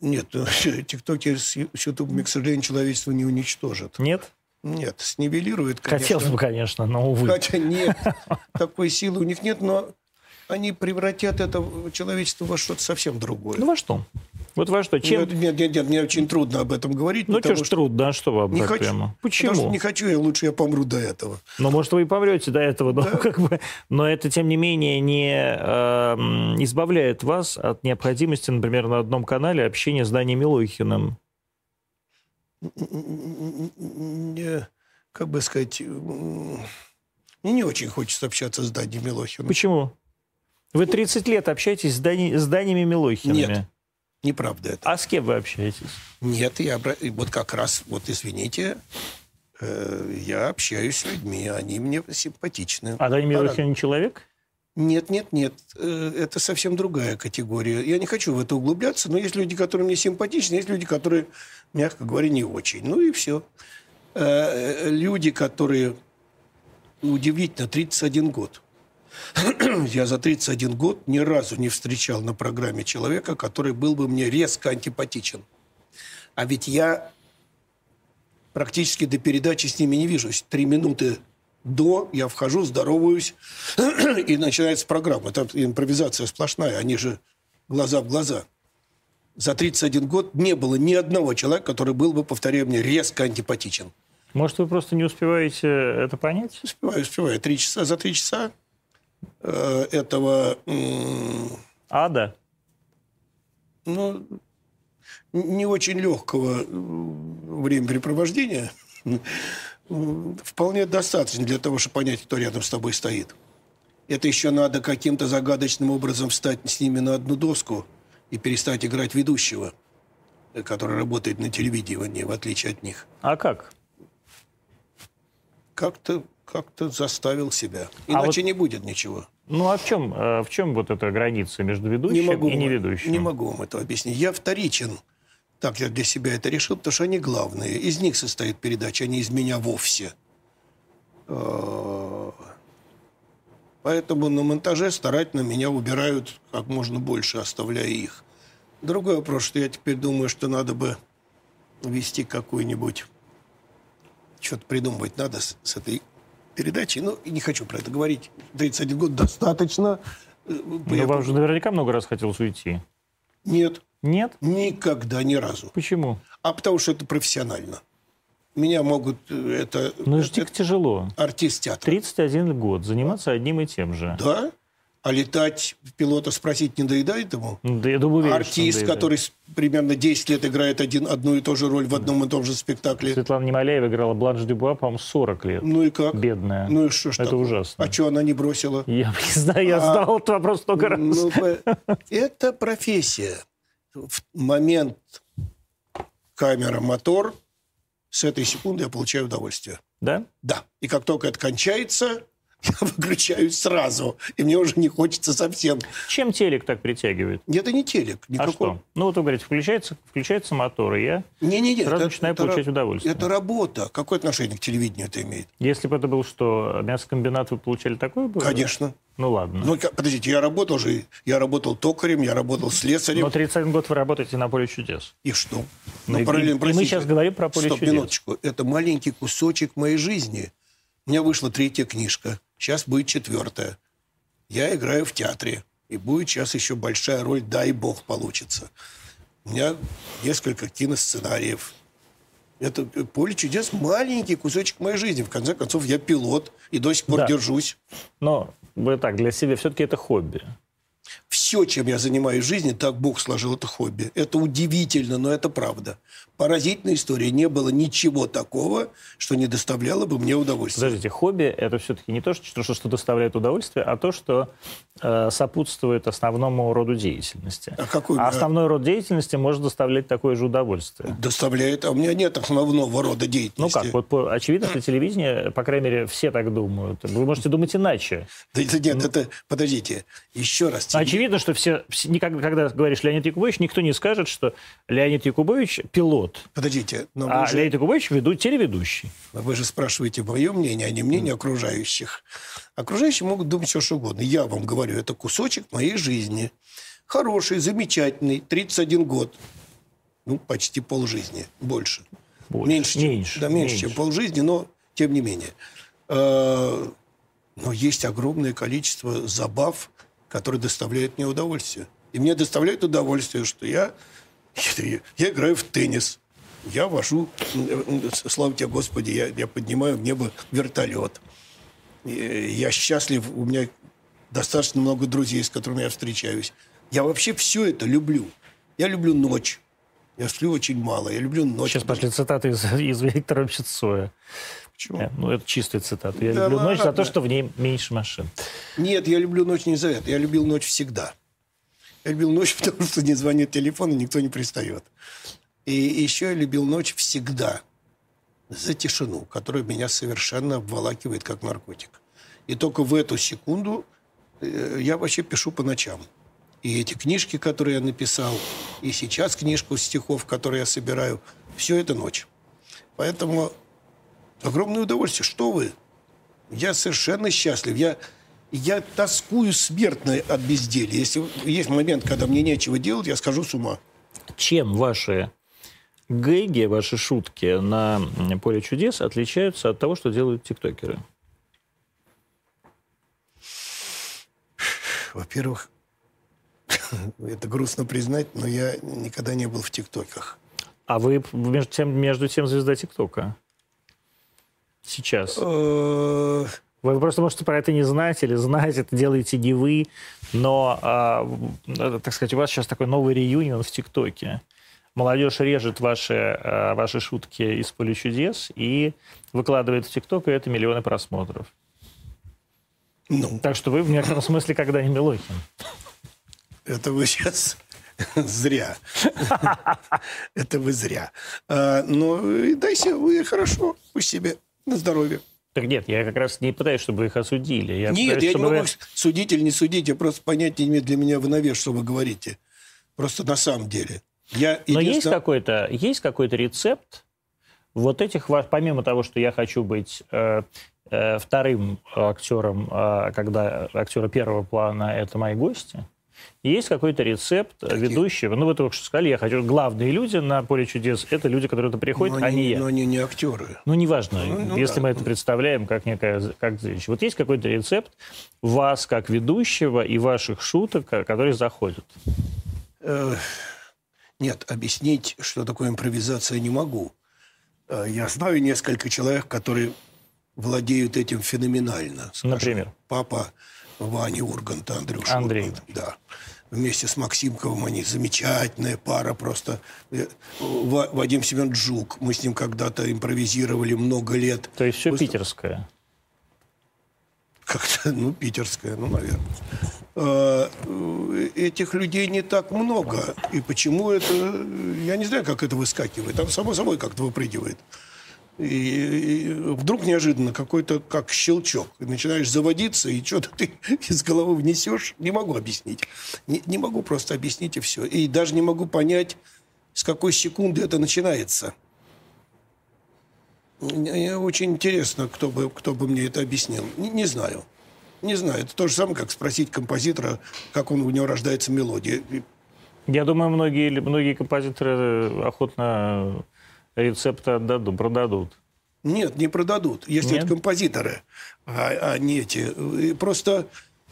Нет, тиктоки с ютубами, к сожалению, человечество не уничтожит. Нет? Нет, снивелирует, конечно. Хотелось бы, конечно, но увы. Хотя нет, такой силы у них нет, но они превратят это человечество во что-то совсем другое. Ну во что? Вот во что? Чем... Нет, нет, нет, нет, мне очень трудно об этом говорить. Ну что ж трудно, да, что вам так прямо? Почему? Потому что не хочу, я лучше я помру до этого. Ну, может, вы и помрете до этого, но, да? Как бы, но это, тем не менее, не э, избавляет вас от необходимости, например, на одном канале общения с Даней Милохиным. Как бы сказать, мне не очень хочется общаться с Даней Милохиным. Почему? Вы тридцать лет общаетесь с, Дани, с Данями Милохинами. Нет, неправда это. А с кем вы общаетесь? Нет, я вот как раз, вот извините, я общаюсь с людьми, они мне симпатичны. А Даня Милохин не человек? Нет, нет, нет, это совсем другая категория. Я не хочу в это углубляться, но есть люди, которые мне симпатичны, есть люди, которые, мягко говоря, не очень. Ну и все. Люди, которые... Удивительно, тридцать один год. Я за тридцать один год ни разу не встречал на программе человека, который был бы мне резко антипатичен. А ведь я практически до передачи с ними не вижусь. Три минуты... До я вхожу, здороваюсь, и начинается программа. Там импровизация сплошная, они же глаза в глаза. За тридцать один год не было ни одного человека, который был бы, повторяю мне, резко антипатичен. Может, вы просто не успеваете это понять? Успеваю, успеваю. Три часа, за три часа э, этого... Э, Ада? Ну, не очень легкого времяпрепровождения вполне достаточно для того, чтобы понять, кто рядом с тобой стоит. Это еще надо каким-то загадочным образом встать с ними на одну доску и перестать играть ведущего, который работает на телевидении, в отличие от них. А как? Как-то как-то заставил себя. Иначе а вот... не будет ничего. Ну, а в чем, в чем вот эта граница между ведущим не могу, и неведущим? Не могу вам этого объяснить. Я вторичен. Так я для себя это решил, потому что они главные. Из них состоит передача, а не из меня вовсе. Поэтому на монтаже старательно меня убирают как можно больше, оставляя их. Другой вопрос, что я теперь думаю, что надо бы вести какую-нибудь... Что-то придумывать надо с, с этой передачей. Ну, не хочу про это говорить. тридцать один год достаточно. Но вам же наверняка много раз хотелось уйти. Нет. Нет? Никогда, ни разу. Почему? А потому что это профессионально. Меня могут... это. Ну, это же тяжело. Артист театра. тридцать один год. Заниматься а? одним и тем же. Да. А летать, пилота спросить, не доедает ему? Да, я думаю, уверен, артист, который примерно десять лет играет один, одну и ту же роль в одном и том же спектакле. Светлана Немоляева играла Бланш Дюбуа, по-моему, сорок лет. Ну и как? Бедная. Ну и что ж это такое? Ужасно. А что она не бросила? Я не знаю, я а... задал этот вопрос столько раз. Ну, это профессия. В момент камера, мотор, с этой секунды я получаю удовольствие. Да? Да. И как только это кончается... Я выключаюсь сразу, и мне уже не хочется совсем. Чем телек так притягивает? Это не телек. Никакого. А что? Ну, вот вы говорите, включается, включается мотор, и я не, не, не, сразу это, начинаю это получать удовольствие. Это работа. Какое отношение к телевидению это имеет? Если бы это было, что мясокомбинат, вы получали такое бы? Конечно. Ну, ладно. Ну, подождите, я работал же, я работал токарем, я работал слесарем. Но тридцать один год вы работаете на «Поле чудес». И что? Ну, и, параллельно, и, простите, и мы сейчас говорим про «Поле стоп, чудес». Минуточку. Это маленький кусочек моей жизни. У меня вышла третья книжка. Сейчас будет четвертая. Я играю в театре. И будет сейчас еще большая роль, дай бог, получится. У меня несколько киносценариев. Это «Поле чудес» маленький кусочек моей жизни. В конце концов, я пилот и до сих пор да. держусь. Но вы так, для себя все-таки это хобби. Все, чем я занимаюсь в жизни, так Бог сложил, это хобби. Это удивительно, но это правда. Поразительная история. Не было ничего такого, что не доставляло бы мне удовольствие. Подождите, хобби – это все-таки не то, что, что доставляет удовольствие, а то, что э, сопутствует основному роду деятельности. А, какой, а основной а... род деятельности может доставлять такое же удовольствие. Доставляет, а у меня нет основного рода деятельности. Ну как, вот по, очевидно, что телевидение, по крайней мере, все так думают. Вы можете думать иначе. Да это нет, это, подождите, еще раз. Очевидно, что все, никогда, когда говоришь Леонид Якубович, никто не скажет, что Леонид Якубович пилот. Подождите, но а же... Леонид Якубович веду, телеведущий. Вы же спрашиваете мое мнение, а не мнение mm. окружающих. Окружающие могут думать все, что угодно. Я вам говорю, это кусочек моей жизни. Хороший, замечательный, тридцать один год. Ну, почти полжизни. Больше. Больше. Меньше, меньше, чем, да, меньше, меньше, чем полжизни, но тем не менее. Но есть огромное количество забав, который доставляет мне удовольствие. И мне доставляет удовольствие, что я, я, я играю в теннис, я вожу, слава тебе, Господи, я, я поднимаю в небо вертолет. Я счастлив, у меня достаточно много друзей, с которыми я встречаюсь. Я вообще все это люблю. Я люблю ночь. Я сплю очень мало, я люблю ночь. Сейчас пошли цитаты из, из Виктора Пшицоя. Почему? Ну, это чистая цитата. Я да люблю ночь ладно. за то, что в ней меньше машин. Нет, я люблю ночь не за это. Я любил ночь всегда. Я любил ночь, потому что не звонит телефон, и никто не пристает. И еще я любил ночь всегда за тишину, которая меня совершенно обволакивает, как наркотик. И только в эту секунду я вообще пишу по ночам. И эти книжки, которые я написал, и сейчас книжку стихов, которые я собираю, все это ночь. Поэтому... Огромное удовольствие. Что вы? Я совершенно счастлив. Я, я тоскую смертно от безделья. Если есть момент, когда мне нечего делать, я схожу с ума. Чем ваши гэги, ваши шутки на «Поле чудес» отличаются от того, что делают тиктокеры? Во-первых, это грустно признать, но я никогда не был в тиктоках. А вы между тем, между тем звезда тиктока? Сейчас. Вы просто можете про это не знать или знать, это делаете не вы, но, э, так сказать, у вас сейчас такой новый реюнион в ТикТоке. Молодежь режет ваши, э, ваши шутки из «Поля чудес» и выкладывает в ТикТок, и это миллионы просмотров. Ну. Так что вы в некотором смысле как Даня Милохин. Это вы сейчас... Зря. Это вы зря. Но дайте вы хорошо, пусть себе на здоровье. Так нет, я как раз не пытаюсь, чтобы вы их осудили. Я нет, пытаюсь, я чтобы... не могу судить или не судить, я просто понятия не имею, для меня в навес, что вы говорите. Просто на самом деле. Я единственно... Но есть какой-то, есть какой-то рецепт вот этих, помимо того, что я хочу быть э, э, вторым актером, э, когда актеры первого плана это мои гости, есть какой-то рецепт Каких? ведущего? Ну, вы только что сказали, я хочу... Главные люди на «Поле чудес» — это люди, которые туда приходят, они, а не я. Но они не актеры. Ну, неважно, ну, ну, если да. мы это представляем как некое как зрелище. Вот есть какой-то рецепт вас, как ведущего, и ваших шуток, которые заходят? Нет, объяснить, что такое импровизация, не могу. Я знаю несколько человек, которые владеют этим феноменально. Скажем, например? Папа... Ваня Урганта, Андрюша Андрей. Ургант, да. Вместе с Максимковым они замечательная пара просто. Вадим Семенович Жук. Мы с ним когда-то импровизировали много лет. То есть все просто... питерское? Как-то, ну, питерское, ну, наверное. Этих людей не так много. И почему это... Я не знаю, как это выскакивает. Там само собой как-то выпрыгивает. И, и вдруг неожиданно какой-то как щелчок. Начинаешь заводиться, и что-то ты из головы внесешь. Не могу объяснить. Не, не могу просто объяснить, и все. И даже не могу понять, с какой секунды это начинается. Мне очень интересно, кто бы, кто бы мне это объяснил. Не, не знаю. Не знаю. Это то же самое, как спросить композитора, как он, у него рождается мелодия. Я думаю, многие, многие композиторы охотно... рецепты отдадут, продадут. Нет, не продадут, если Нет? это композиторы, а, а не эти. Просто...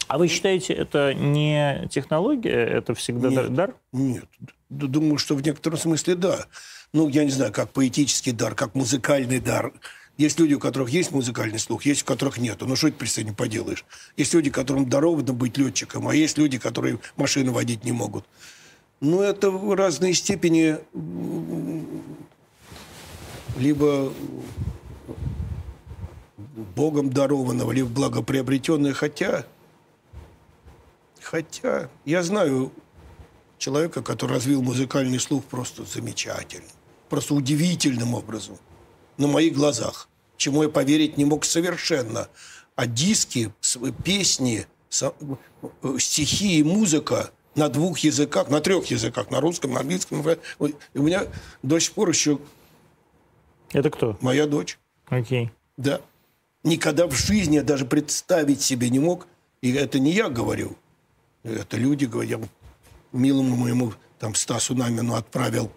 А вы считаете, это не технология, это всегда Нет. дар? Нет, думаю, что в некотором смысле да. Ну, я не знаю, как поэтический дар, как музыкальный дар. Есть люди, у которых есть музыкальный слух, есть у которых нету. Ну, что теперь с этим поделаешь? Есть люди, которым даровано быть летчиком, а есть люди, которые машину водить не могут. Ну, это в разной степени... либо Богом дарованного, либо благоприобретенное. Хотя, хотя я знаю человека, который развил музыкальный слух просто замечательно, просто удивительным образом, на моих глазах, чему я поверить не мог совершенно. А диски, песни, стихи и музыка на двух языках, на трех языках, на русском, на английском. У меня до сих пор еще... Это кто? Моя дочь. Окей. Okay. Да. Никогда в жизни я даже представить себе не мог. И это не я говорю. Это люди говорят. Я милому моему там, Стасу Намину отправил.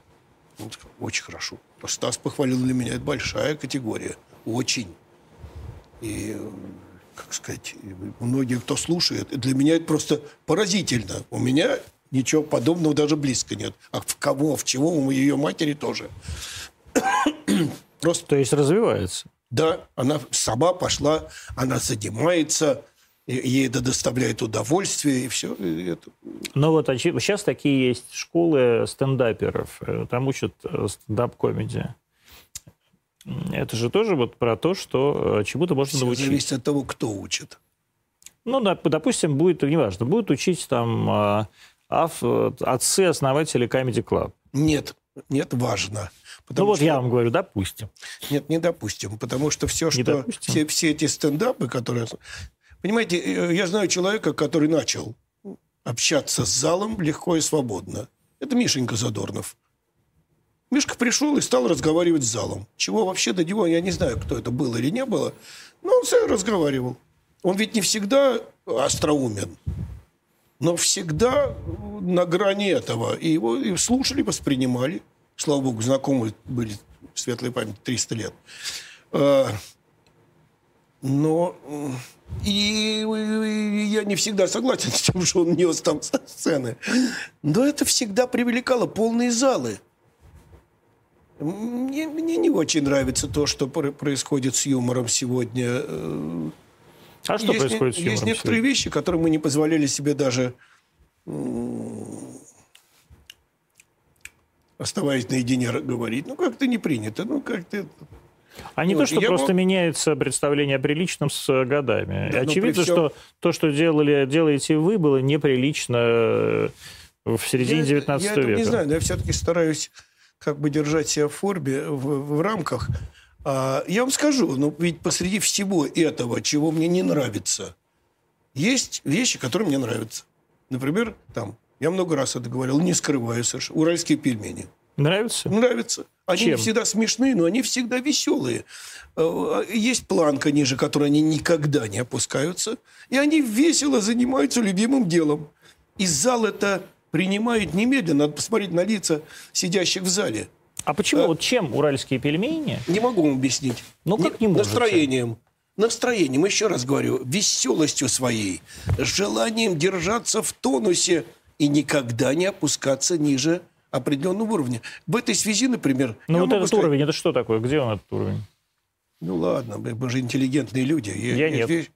Он сказал, очень хорошо. Стас похвалил для меня. Это большая категория. Очень. И, как сказать, многие, кто слушает, для меня это просто поразительно. У меня ничего подобного даже близко нет. А в кого, в чего, у ее матери тоже. Просто, то есть развивается? Да, она сама пошла, она занимается, ей это доставляет удовольствие, и все. И это... Но вот сейчас такие есть школы стендаперов, там учат стендап-комедии. Это же тоже вот про то, что чему-то можно все научить. Зависит от того, кто учит. Ну, допустим, будет, неважно, будут учить там отцы-основатели Comedy Club. Нет, нет, важно. Потому ну вот что... я вам говорю, допустим. Нет, не допустим, потому что все, не что все, все эти стендапы, которые... Понимаете, я знаю человека, который начал общаться с залом легко и свободно. Это Мишенька Задорнов. Мишка пришел и стал разговаривать с залом. Чего вообще до него, я не знаю, кто это был или не было, но он все разговаривал. Он ведь не всегда остроумен, но всегда на грани этого. И его и слушали, воспринимали. Слава богу, знакомые были, светлая память, триста лет. Но и, и я не всегда согласен с тем, что он нес там со сцены. Но это всегда привлекало полные залы. Мне, мне не очень нравится то, что происходит с юмором сегодня. А что есть происходит с юмором? Есть некоторые сегодня? Вещи, которые мы не позволяли себе даже, оставаясь наедине, говорить. Ну, как-то не принято. Ну, как-то... А не вот, то, что просто мог... меняется представление о приличном с годами. Да, очевидно, всем... что то, что делали, делаете вы, было неприлично в середине я, девятнадцатого я века. Я не знаю, но я все-таки стараюсь как бы держать себя в форме, в, в рамках. А, я вам скажу, ну, ведь посреди всего этого, чего мне не нравится, есть вещи, которые мне нравятся. Например, там, я много раз это говорил, не скрываю, Саша, уральские пельмени. Нравится? Нравится. Они Чем? не всегда смешные, но они всегда веселые. Есть планка ниже, которой они никогда не опускаются. И они весело занимаются любимым делом. И зал это принимает немедленно. Надо посмотреть на лица сидящих в зале. А почему? А... Вот чем уральские пельмени? Не могу вам объяснить. Ну, как не, не можете? Настроением. Настроением, еще раз говорю, веселостью своей. Желанием держаться в тонусе и никогда не опускаться ниже определенном уровне. В этой связи, например... Ну вот этот сказать... уровень, это что такое? Где он, этот уровень? Ну ладно, мы, мы же интеллигентные люди. Я, я нет. Вещь...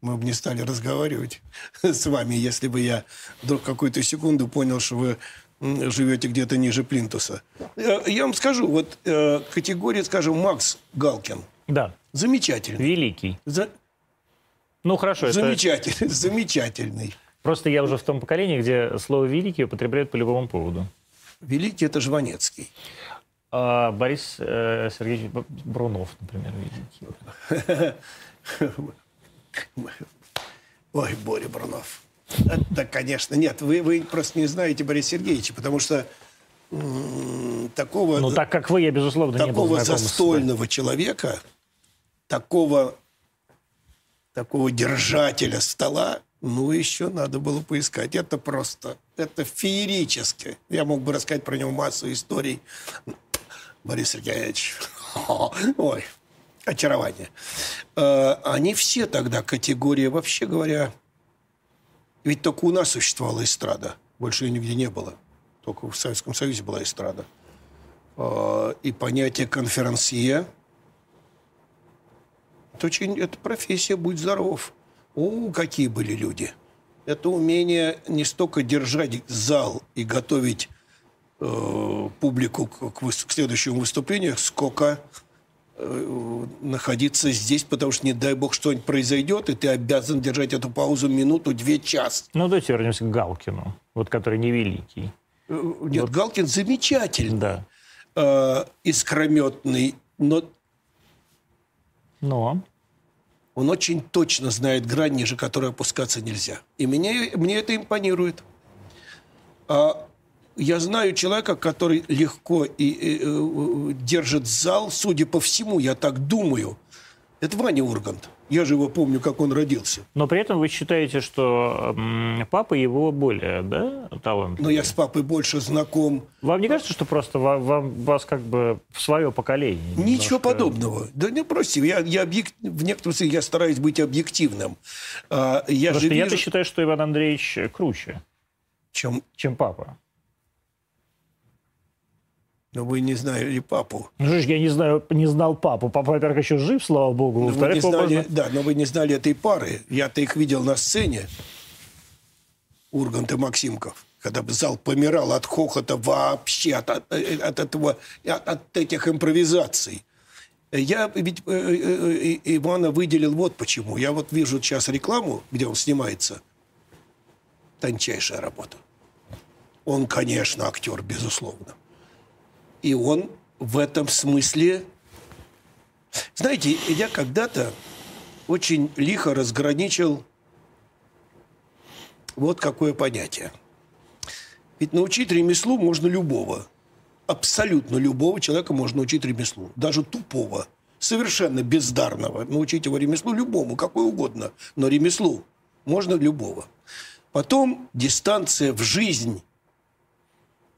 Мы бы не стали разговаривать с вами, если бы я вдруг какую-то секунду понял, что вы живете где-то ниже плинтуса. Я вам скажу, вот категория, скажем, Макс Галкин. Да. Замечательный. Великий. За... Ну хорошо. Замечательный. Это... Замечательный. Просто я уже в том поколении, где слово «великий» употребляют по любому поводу. Великий – это Жванецкий. А Борис э, Сергеевич Брунов, например, великий. Ой, Боря Брунов. Да, конечно. Нет, вы, вы просто не знаете Бориса Сергеевича, потому что м, такого... Ну, так как вы, я, безусловно, не был знаком с... Такого застольного человека, такого, такого держателя стола, ну, еще надо было поискать. Это просто, это феерически. Я мог бы рассказать про него массу историй. Борис Сергеевич, ой, очарование. Они все тогда категория, вообще говоря, ведь только у нас существовала эстрада. Больше ее нигде не было. Только в Советском Союзе была эстрада. И понятие конферансье, это очень, это профессия, будь здоров. О, какие были люди. Это умение не столько держать зал и готовить э, публику к, к, к следующему выступлению, сколько э, находиться здесь, потому что, не дай бог, что-нибудь произойдет, и ты обязан держать эту паузу минуту, две, час. Ну, давайте вернемся к Галкину, вот который невеликий. Нет, вот. Галкин замечательный, да. э, искрометный, но... Но... Он очень точно знает грань, ниже которой опускаться нельзя. И мне, мне это импонирует. А я знаю человека, который легко и, и, и, держит зал, судя по всему, я так думаю. Это Ваня Ургант. Я же его помню, как он родился. Но при этом вы считаете, что м, папа его более, да, талантливый? Но я с папой больше знаком. Вам не кажется, что просто вам, вам, вас как бы в свое поколение? Ничего немножко... подобного. Да не, простите, я, я объект... в некотором смысле я стараюсь быть объективным. Я Потому же что вижу... я-то считаю, что Иван Андреевич круче, чем, чем папа. Но вы не знали папу. Ну, же я не, знаю, не знал папу. Папа, во-первых, еще жив, слава богу. Во-вторых, образно... Да, но вы не знали этой пары. Я-то их видел на сцене, Ургант и Максимков, когда зал помирал от хохота вообще, от, от, от, этого, от, от этих импровизаций. Я ведь э, э, Ивана выделил вот почему. Я вот вижу сейчас рекламу, где он снимается. Тончайшая работа. Он, конечно, актер, безусловно. И он в этом смысле... Знаете, я когда-то очень лихо разграничил вот какое понятие. Ведь научить ремеслу можно любого. Абсолютно любого человека можно научить ремеслу. Даже тупого, совершенно бездарного. Научить его ремеслу любому, какое угодно. Но ремеслу можно любого. Потом дистанция в жизнь,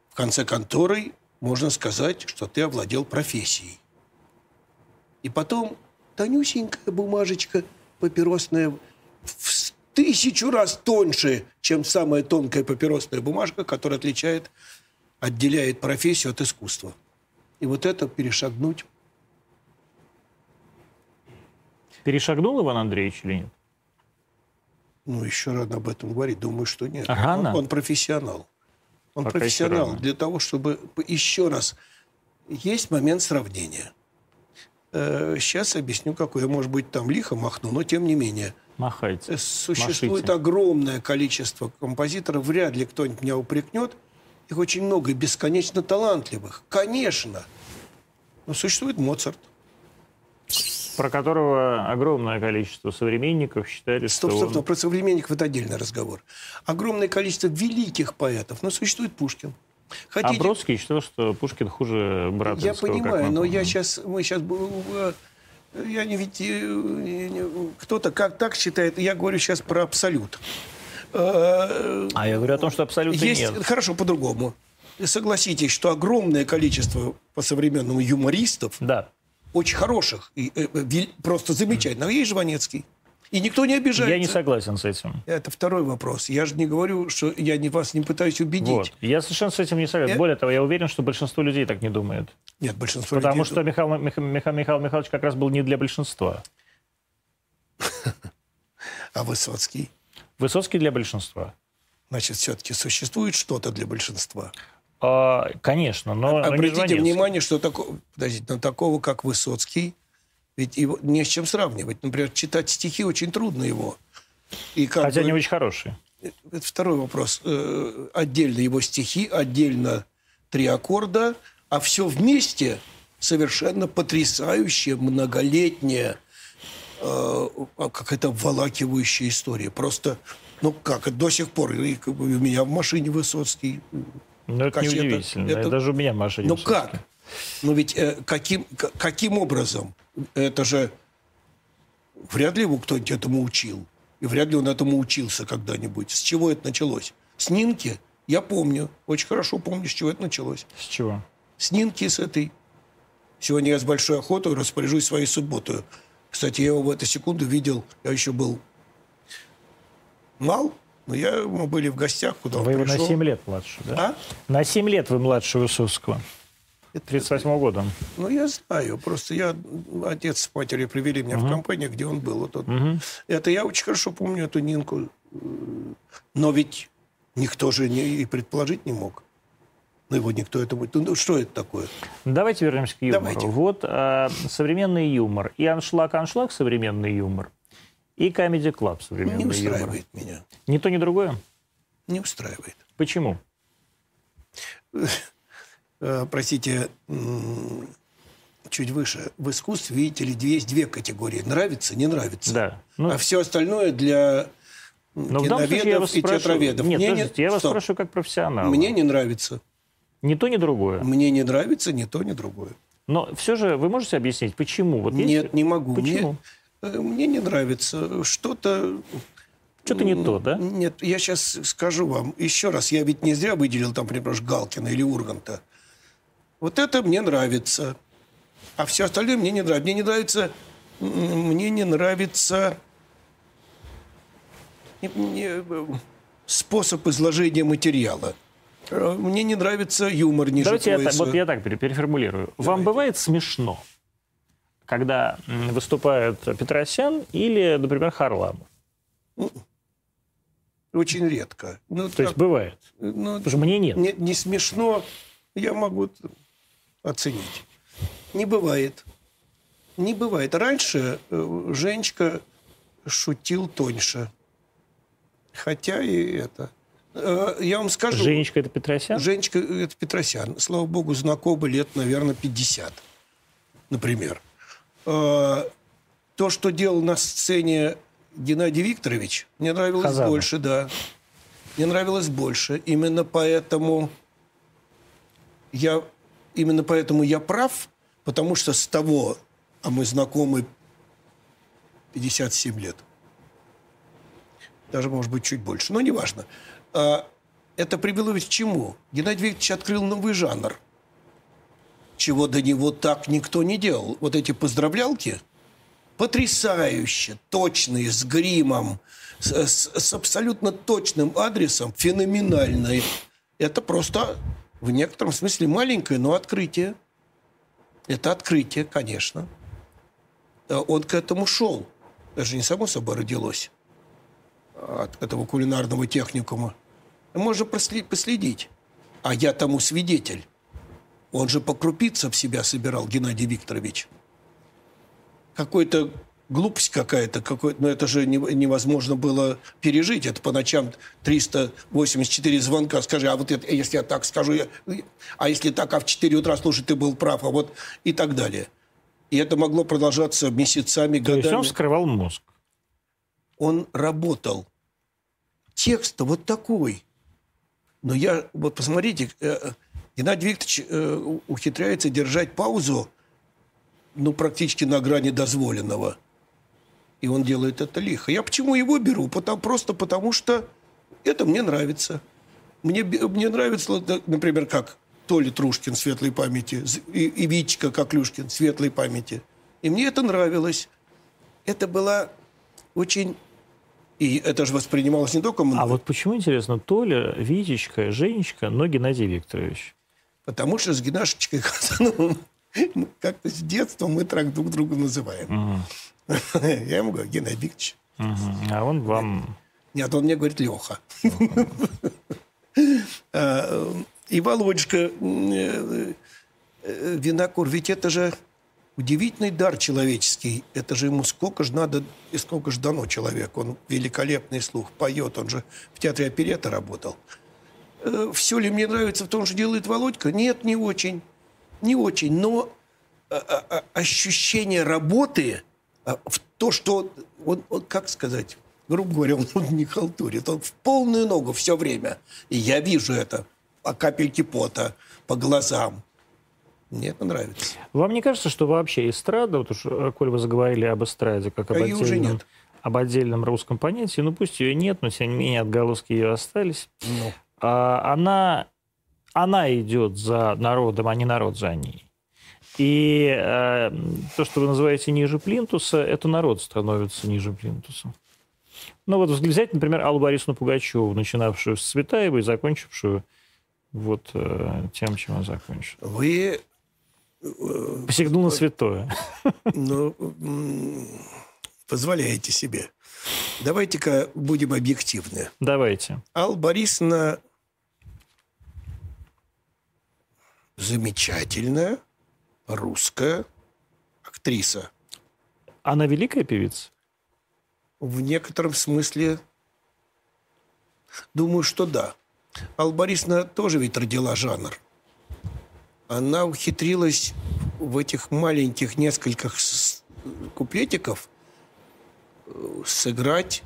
в конце конторы... Можно сказать, что ты овладел профессией. И потом тонюсенькая бумажечка папиросная в тысячу раз тоньше, чем самая тонкая папиросная бумажка, которая отличает, отделяет профессию от искусства. И вот это перешагнуть. Перешагнул Иван Андреевич или нет? Ну, еще рано об этом говорить. Думаю, что нет. Рано? Он, он профессионал. Он Пока профессионал для того, чтобы... Еще раз, есть момент сравнения. Сейчас объясню, какой. Я, может быть, там лихо махну, но тем не менее. Махайте. Существует Махайте. огромное количество композиторов. Вряд ли кто-нибудь меня упрекнет. Их очень много, бесконечно талантливых. Конечно. Но существует Моцарт. Про которого огромное количество современников считали, стоп, что Стоп, стоп, он... про современников это отдельный разговор. Огромное количество великих поэтов, но существует Пушкин. Хотите... А Бродский считал, что Пушкин хуже Братинского. Я понимаю, мы но я сейчас, мы сейчас... Я не ведь... Кто-то как так считает, я говорю сейчас про абсолют. А я говорю о том, что абсолютно Есть... нет. Хорошо, по-другому. Согласитесь, что огромное количество по-современному юмористов... Да. Очень хороших, и, и, и, просто замечательно. Но есть Жванецкий. И никто не обижается. Я не согласен с этим. Это второй вопрос. Я же не говорю, что я не, вас не пытаюсь убедить. Вот. Я совершенно с этим не согласен. Я... Более того, я уверен, что большинство людей так не думает. Нет, большинство Потому людей... что Михаил, Миха... Миха... Михаил Михайлович как раз был не для большинства. А Высоцкий? Высоцкий для большинства. Значит, все-таки существует что-то для большинства? А, конечно, но... Обратите но внимание, что такого, подождите, на такого, как Высоцкий, ведь его не с чем сравнивать. Например, читать стихи очень трудно его. И как Хотя бы... они очень хорошие. Это второй вопрос. Отдельно его стихи, отдельно три аккорда, а все вместе совершенно потрясающая, многолетняя, какая-то обволакивающая история. Просто, ну как, до сих пор и, как бы, у меня в машине Высоцкий... Ну, это неудивительно. Это... Даже у меня машина. Ну, как? Ну, ведь э, каким, каким образом? Это же... Вряд ли его кто-нибудь этому учил. И вряд ли он этому учился когда-нибудь. С чего это началось? С Нинки? Я помню. Очень хорошо помню, с чего это началось. С чего? С Нинки, с этой. Сегодня я с большой охотой распоряжусь своей субботой. Кстати, я его в эту секунду видел. Я еще был мал. Но я, мы были в гостях, куда вы он пришел. Вы на семь лет младше, да? А? На семь лет вы младше Высоцкого. тридцать восьмого года. Ну, я знаю. Просто я... Отец с матерью привели меня uh-huh. в компанию, где он был. Вот он. Uh-huh. Это я очень хорошо помню, эту Нинку. Но ведь никто же не, и предположить не мог. Ну, его никто этому... Ну, что это такое? Давайте вернемся к юмору. Давайте. Вот э, современный юмор. И аншлаг-аншлаг современный юмор. И Comedy Club современный юмор. Не устраивает юмор. меня. Ни то, ни другое? Не устраивает. Почему? Простите, чуть выше. В искусстве, видите ли, есть две категории. Нравится, не нравится. Да. Ну... А все остальное для Но киноведов и спрашиваю... театроведов. Нет, Мне подождите, не... я вас Стоп. спрашиваю как профессионал. Мне не нравится. Ни то, ни другое? Мне не нравится ни то, ни другое. Но все же вы можете объяснить, почему? Вот Нет, есть... не могу. Почему? Мне... Мне не нравится. Что-то... Что-то не то, да? Нет, я сейчас скажу вам. Еще раз, я ведь не зря выделил, там, например, Галкина или Урганта. Вот это мне нравится. А все остальное мне не нравится. Мне не нравится... Мне не нравится... Мне... способ изложения материала. Мне не нравится юмор. Не Давайте я так, вот я так переформулирую. Давайте. Вам бывает смешно, когда выступают Петросян или, например, Харламов? Очень редко. Ну, То так, есть бывает? Ну, Потому что мне нет. Не, не смешно, я могу оценить. Не бывает. Не бывает. Раньше Женечка шутил тоньше. Хотя и это... Я вам скажу... Женечка – это Петросян? Женечка – это Петросян. Слава богу, знакомы лет, наверное, пятьдесят, например. То, что делал на сцене Геннадий Викторович, мне нравилось Хазанов. больше, да. Мне нравилось больше. Именно поэтому я, именно поэтому я прав, потому что с того, а мы знакомы пятьдесят семь лет. Даже, может быть, чуть больше, но неважно. Это привело ведь к чему? Геннадий Викторович открыл новый жанр. Чего до него так никто не делал. Вот эти поздравлялки потрясающе, точные, с гримом, с, с, с абсолютно точным адресом, феноменальные. Это просто в некотором смысле маленькое, но открытие. Это открытие, конечно. он к этому шел. Это же не само собой родилось от этого кулинарного техникума. Можно проследить. А я тому свидетель. Он же по крупицам себя собирал, Геннадий Викторович. Какой-то глупость какая-то, какой-то, но это же невозможно было пережить. Это по ночам триста восемьдесят четыре звонка. Скажи, а вот это, если я так скажу, я... а если так, а в четыре утра, слушай, ты был прав, а вот и так далее. И это могло продолжаться месяцами, годами. То есть он вскрывал мозг. Он работал. Текст вот такой. Но я, вот посмотрите, Геннадий Викторович ухитряется держать паузу, ну, практически на грани дозволенного. И он делает это лихо. Я почему его беру? Потому, просто потому, что это мне нравится. Мне, мне нравится, например, как Толя Трушкин, светлой памяти, и, и Витечка Коклюшкин, светлой памяти. И мне это нравилось. Это была очень... И это же воспринималось не только... А вот почему, интересно, Толя, Витечка, Женечка, но Геннадий Викторович? Потому что с Геннашечкой Хазановым... Как-то с детства мы так друг друга называем. Uh-huh. Я ему говорю, Геннадий Викторович. Uh-huh. А он вам... Нет, он мне говорит, Леха. Uh-huh. И Володька Винокур, ведь это же удивительный дар человеческий. Это же ему сколько же надо и сколько же дано человеку. Он великолепный слух, поет. Он же в театре оперетта работал. Все ли мне нравится в том, что делает Володька? Нет, не очень. Не очень, но ощущение работы в то, что он, он, как сказать, грубо говоря, он не халтурит, он в полную ногу все время. И я вижу это по капельке пота, по глазам. Мне это нравится. Вам не кажется, что вообще эстрада, вот уж, коль вы заговорили об эстраде, как об отдельном, уже нет. об отдельном русском понятии, ну пусть ее нет, но тем не менее отголоски ее остались, ну. а, она... Она идет за народом, а не народ за ней. И э, то, что вы называете ниже плинтуса, это народ становится ниже плинтуса. Ну вот взять, например, Аллу Борисовну Пугачеву, начинавшую с Цветаева и закончившую вот э, тем, чем она закончила. Вы... Посягнул на святое. Ну, позволяете себе. Давайте-ка будем объективны. Давайте. Алла Борисовна... замечательная русская актриса. Она великая певица? В некотором смысле, думаю, что да. Алла Борисовна тоже ведь родила жанр. Она ухитрилась в этих маленьких нескольких куплетиков сыграть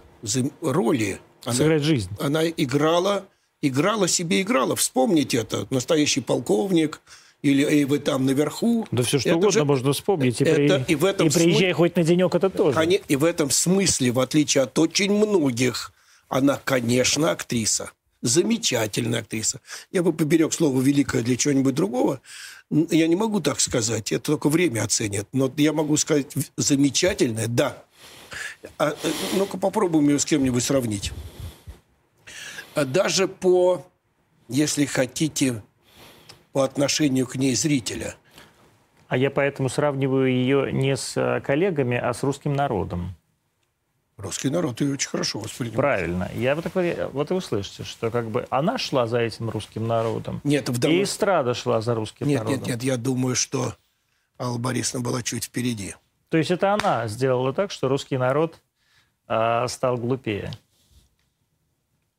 роли. Она, сыграть жизнь. Она играла... Играла себе, играла. Вспомните это. «Настоящий полковник» или «Эй, вы там наверху». Да все что это угодно же... можно вспомнить. И, это... при... и, в этом и приезжай смы... хоть на денек, это тоже. Они... И в этом смысле, в отличие от очень многих, она, конечно, актриса. Замечательная актриса. Я бы поберег слово «великое» для чего-нибудь другого. Я не могу так сказать. Это только время оценит. Но я могу сказать «замечательная», да. А... Ну-ка попробуем ее с кем-нибудь сравнить. Даже по, если хотите, по отношению к ней зрителя. А я поэтому сравниваю ее не с коллегами, а с русским народом. Русский народ ее очень хорошо воспринимает. Правильно. Я вот, так, вот и вы слышите, что как бы она шла за этим русским народом, нет, в дом... и эстрада шла за русским нет, народом. Нет, нет, я думаю, что Алла Борисовна была чуть впереди. То есть это она сделала так, что русский народ э, стал глупее.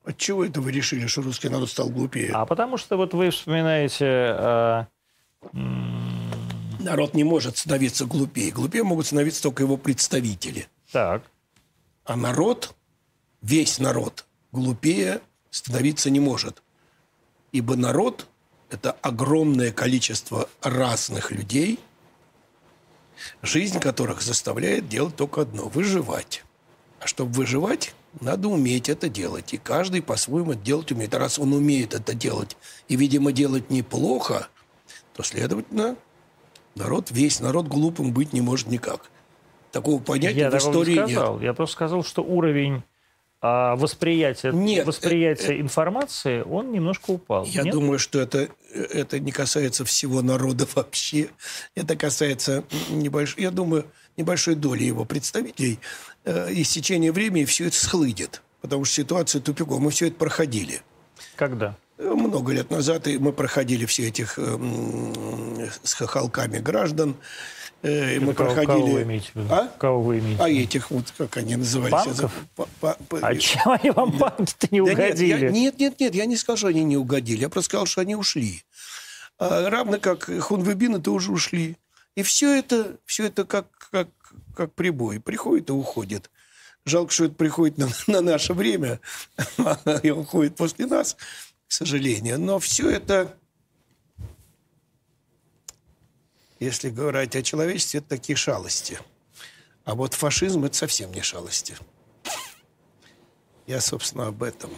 Отчего это вы решили, что русский народ стал глупее? А потому что вот вы вспоминаете... Э, э... Народ не может становиться глупее. Глупее могут становиться только его представители. Так. А народ, весь народ, глупее становиться не может. Ибо народ – это огромное количество разных людей, жизнь которых заставляет делать только одно – выживать. А чтобы выживать... Надо уметь это делать. И каждый по-своему это делать умеет. А раз он умеет это делать и, видимо, делать неплохо, то, следовательно, народ, весь народ глупым быть не может никак. Такого понятия я в истории не сказал. Нет. Я просто сказал, что уровень а, восприятия, нет, восприятия э, э, информации, он немножко упал. Я Нет? думаю, что это, это не касается всего народа вообще. Это касается небольшого... Я думаю, небольшой доли его представителей, э, и с течением времени все это схлынет, потому что ситуация тупиком. Мы все это проходили. Когда? Много лет назад и мы проходили все этих э, э, с хохолками граждан. Э, мы кого, проходили... Кого вы имеете в виду? А? Кого вы имеете? А этих, вот как они назывались? Банков? По, по, по... А чем они вам банки-то не да угодили? Нет, я, нет, нет, нет, я не скажу, они не угодили. Я просто сказал, что они ушли. А, равно как хунвебины тоже ушли. И все это, все это как, как, как прибой. Приходит и уходит. Жалко, что это приходит на, на наше время и уходит после нас, к сожалению. Но все это, если говорить о человечестве, это такие шалости. А вот фашизм – это совсем не шалости. Я, собственно, об этом.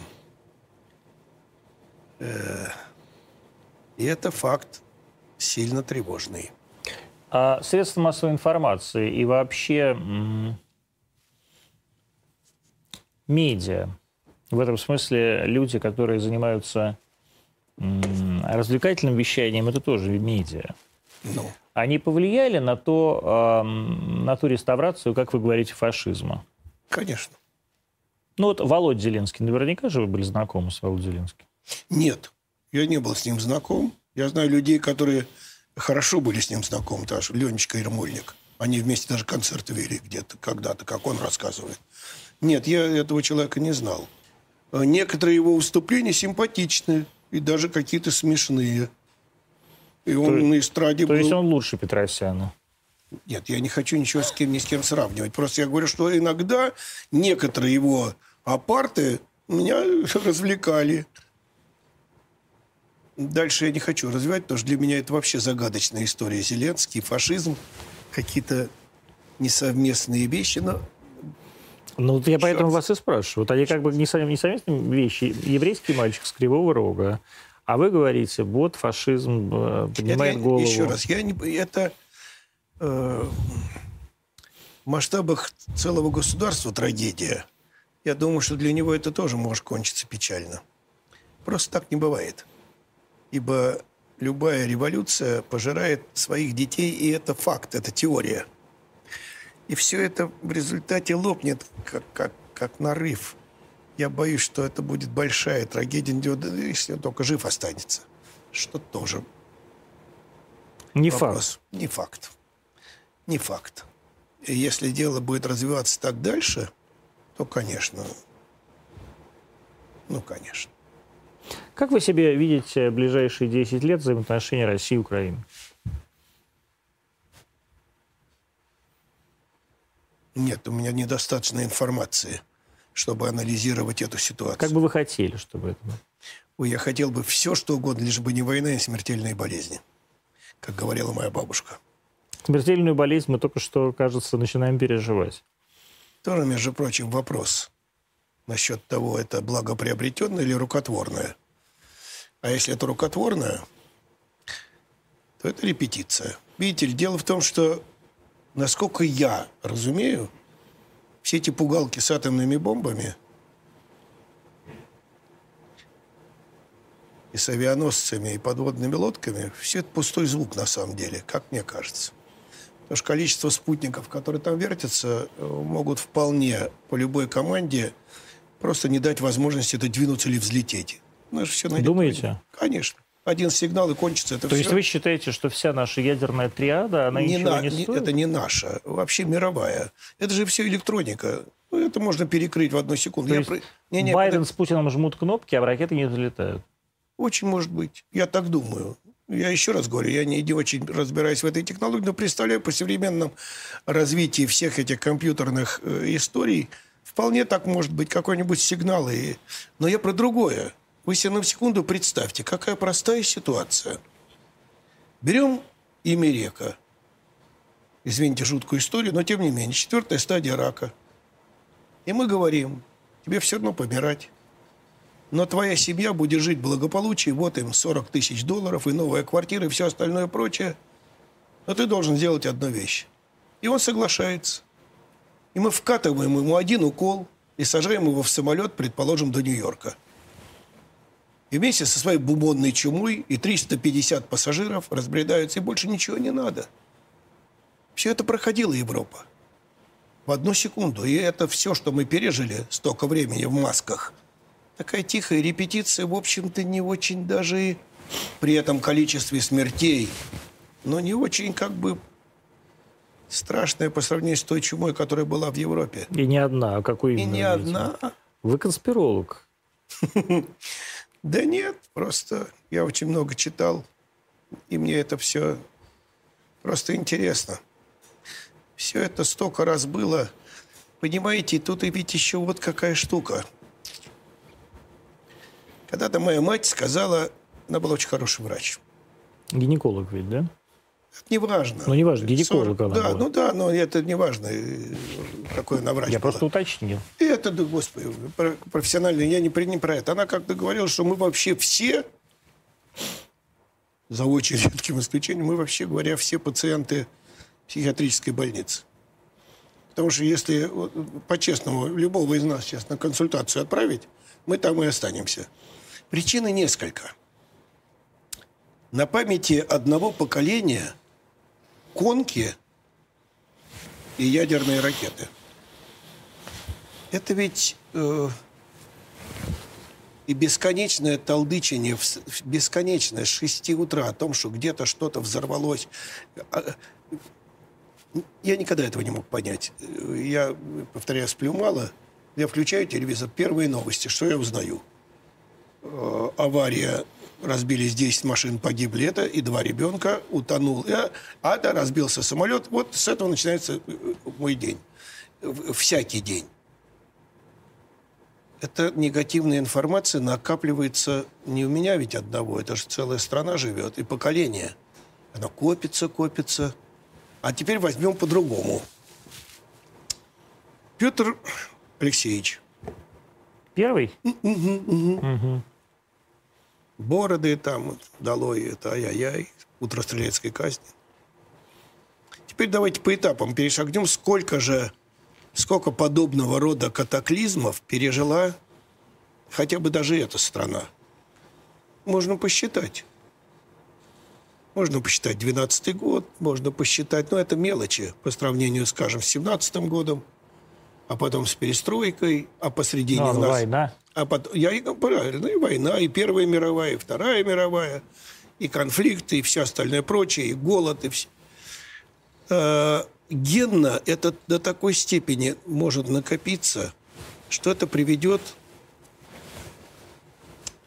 И это факт сильно тревожный. А средства массовой информации и вообще медиа, в этом смысле люди, которые занимаются развлекательным вещанием, это тоже медиа. Ну. Они повлияли на, то, на ту реставрацию, как вы говорите, фашизма? Конечно. Ну вот Володя Зеленский, наверняка же вы были знакомы с Володей Зеленским? Нет, я не был с ним знаком. Я знаю людей, которые хорошо были с ним знакомы, даже Ленечка Ермольник. Они вместе даже концерты вели где-то когда-то, как он рассказывает. Нет, я этого человека не знал. Некоторые его выступления симпатичны и даже какие-то смешные. И он то, на эстраде то был... То есть он лучше Петросяна? Нет, я не хочу ничего с кем, ни с кем сравнивать. Просто я говорю, что иногда некоторые его апарты меня развлекали. Дальше я не хочу развивать, потому что для меня это вообще загадочная история. Зеленский, фашизм, какие-то несовместные вещи, но... Ну, вот я поэтому вас и спрашиваю. Вот они как бы не совместные вещи. Еврейский мальчик с Кривого Рога. А вы говорите, вот фашизм поднимает я, голову. Еще раз, я не, это э, в масштабах целого государства трагедия. Я думаю, что для него это тоже может кончиться печально. Просто так не бывает. Ибо любая революция пожирает своих детей, и это факт, это теория. И все это в результате лопнет, как, как, как нарыв. Я боюсь, что это будет большая трагедия, если он только жив останется. Что тоже. Не вопрос. Факт. Не факт. Не факт. И если дело будет развиваться так дальше, то, конечно, ну, конечно. Как вы себе видите ближайшие десять лет взаимоотношения России и Украины? Нет, у меня недостаточно информации, чтобы анализировать эту ситуацию. Как бы вы хотели, чтобы это было? Ой, я хотел бы все, что угодно, лишь бы не война и смертельные болезни, как говорила моя бабушка. Смертельную болезнь мы только что, кажется, начинаем переживать. Тоже, между прочим, вопрос насчет того, это благоприобретенное или рукотворное. А если это рукотворное, то это репетиция. Видите ли, дело в том, что насколько я разумею, все эти пугалки с атомными бомбами и с авианосцами, и подводными лодками, все это пустой звук на самом деле, как мне кажется. Потому что количество спутников, которые там вертятся, могут вполне по любой команде просто не дать возможности это двинуться или взлететь. Ну, все на думаете? Конечно. Один сигнал, и кончится это все. То есть вы считаете, что вся наша ядерная триада, она ничего на, не стоит? Это не наша, вообще мировая. Это же все электроника. Ну, это можно перекрыть в одну секунду. Я про... не, не, Байден это... с Путиным жмут кнопки, а ракеты не взлетают? Очень может быть. Я так думаю. Я еще раз говорю, я не очень разбираюсь в этой технологии, но представляю, по современном развитии всех этих компьютерных э, историй вполне так может быть какой-нибудь сигнал. И... Но я про другое. Вы себе на секунду представьте, какая простая ситуация. Берем имя река. Извините жуткую историю, но тем не менее. Четвертая стадия рака. И мы говорим, тебе все равно помирать. Но твоя семья будет жить в благополучии. Вот им сорок тысяч долларов и новая квартира и все остальное прочее. Но ты должен сделать одну вещь. И он соглашается. И мы вкатываем ему один укол и сажаем его в самолет, предположим, до Нью-Йорка. И вместе со своей бубонной чумой и триста пятьдесят пассажиров разбредаются, и больше ничего не надо. Все это проходила Европа. В одну секунду. И это все, что мы пережили столько времени в масках. Такая тихая репетиция, в общем-то, не очень даже при этом количестве смертей. Но не очень, как бы, страшная по сравнению с той чумой, которая была в Европе. И не одна. А какую именно? И не одна. Вы конспиролог. Да нет, просто я очень много читал, и мне это все просто интересно. Все это столько раз было. Понимаете, тут и ведь еще вот какая штука. Когда-то моя мать сказала, она была очень хороший врач. Гинеколог ведь, да? Это не важно. Ну, не важно, гинеколог она да, была. Ну да, но это не важно, какой она врач. Я была. Просто уточнил. И это, да, господи, профессионально, я не, не про это. Она как-то говорила, что мы вообще все, за очень редким исключением, мы вообще, говоря, все пациенты психиатрической больницы. Потому что если, по-честному, любого из нас сейчас на консультацию отправить, мы там и останемся. Причин несколько. На памяти одного поколения конки и ядерные ракеты. Это ведь э, и бесконечное толдычение, в, в бесконечное с шести утра о том, что где-то что-то взорвалось. Я никогда этого не мог понять. Я, повторяю, сплю мало. Я включаю телевизор, первые новости, что я узнаю? Э, авария. Разбились десять машин, погибли это, и два ребенка, утонул. А, а да, разбился самолет. Вот с этого начинается мой день. Всякий день. Эта негативная информация накапливается не у меня ведь одного, это же целая страна живет, и поколение. Она копится, копится. А теперь возьмем по-другому. Петр Алексеевич. Первый? Угу. Бороды там, долой это, ай-яй-яй, утро стрелецкой казни. Теперь давайте по этапам перешагнем, сколько же, сколько подобного рода катаклизмов пережила хотя бы даже эта страна. Можно посчитать. Можно посчитать двенадцатый год, можно посчитать, но это мелочи по сравнению, скажем, с семнадцатым годом, а потом с перестройкой, а посредине у нас... Война. А потом, я, правильно, и война, и Первая мировая, и Вторая мировая, и конфликты, и все остальное прочее, и голод, и все. Э, генно это до такой степени может накопиться, что это приведет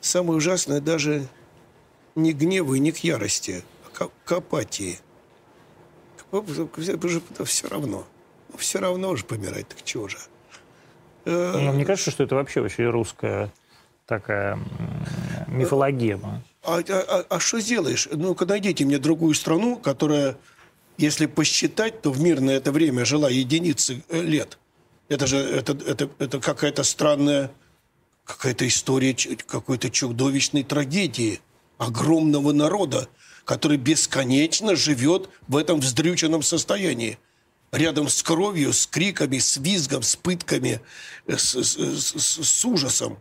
самое ужасное даже не к гневу и не к ярости, а к, к апатии. Все равно. Все равно же помирать, так чего же. Но мне кажется, что это вообще очень русская такая мифологема. А, а, а что сделаешь? Ну-ка, найдите мне другую страну, которая, если посчитать, то в мирное это время жила единицы лет. Это же это, это, это какая-то странная, какая-то история какой-то чудовищной трагедии огромного народа, который бесконечно живет в этом вздрюченном состоянии. Рядом с кровью, с криками, с визгом, с пытками, с, с, с, с ужасом.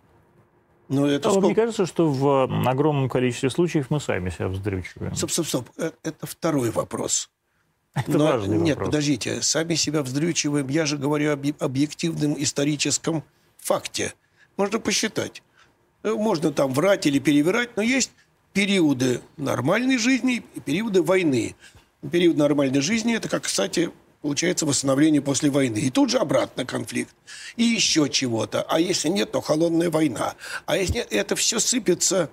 Но это а сколько... Мне кажется, что в огромном количестве случаев мы сами себя вздрючиваем. Стоп, стоп, стоп. Это второй вопрос. Это Но... важный Нет, вопрос. Подождите. Сами себя вздрючиваем. Я же говорю об объективном историческом факте. Можно посчитать. Можно там врать или перевирать, но есть периоды нормальной жизни и периоды войны. Период нормальной жизни – это как, кстати... Получается восстановление после войны. И тут же обратно конфликт. И еще чего-то. А если нет, то холодная война. А если нет, это все сыпется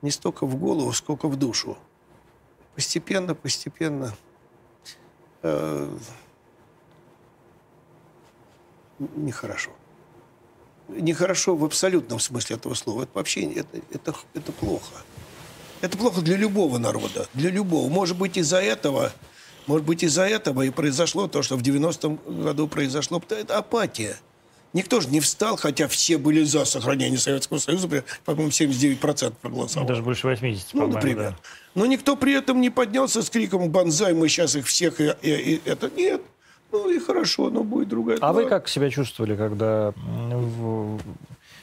не столько в голову, сколько в душу. Постепенно, постепенно. Э-э- нехорошо. Нехорошо в абсолютном смысле этого слова. Это вообще это, это, это плохо. Это плохо для любого народа. Для любого. Может быть, из-за этого... Может быть, из-за этого и произошло то, что в девяностом году произошло. Это апатия. Никто же не встал, хотя все были за сохранение Советского Союза. По-моему, семьдесят девять процентов проголосовало. Даже больше восьмидесяти процентов. Ну, например. Да. Но никто при этом не поднялся с криком «Бонзай, мы сейчас их всех...» и, и, и это нет. Ну и хорошо, но будет другая... А вы как себя чувствовали, когда в...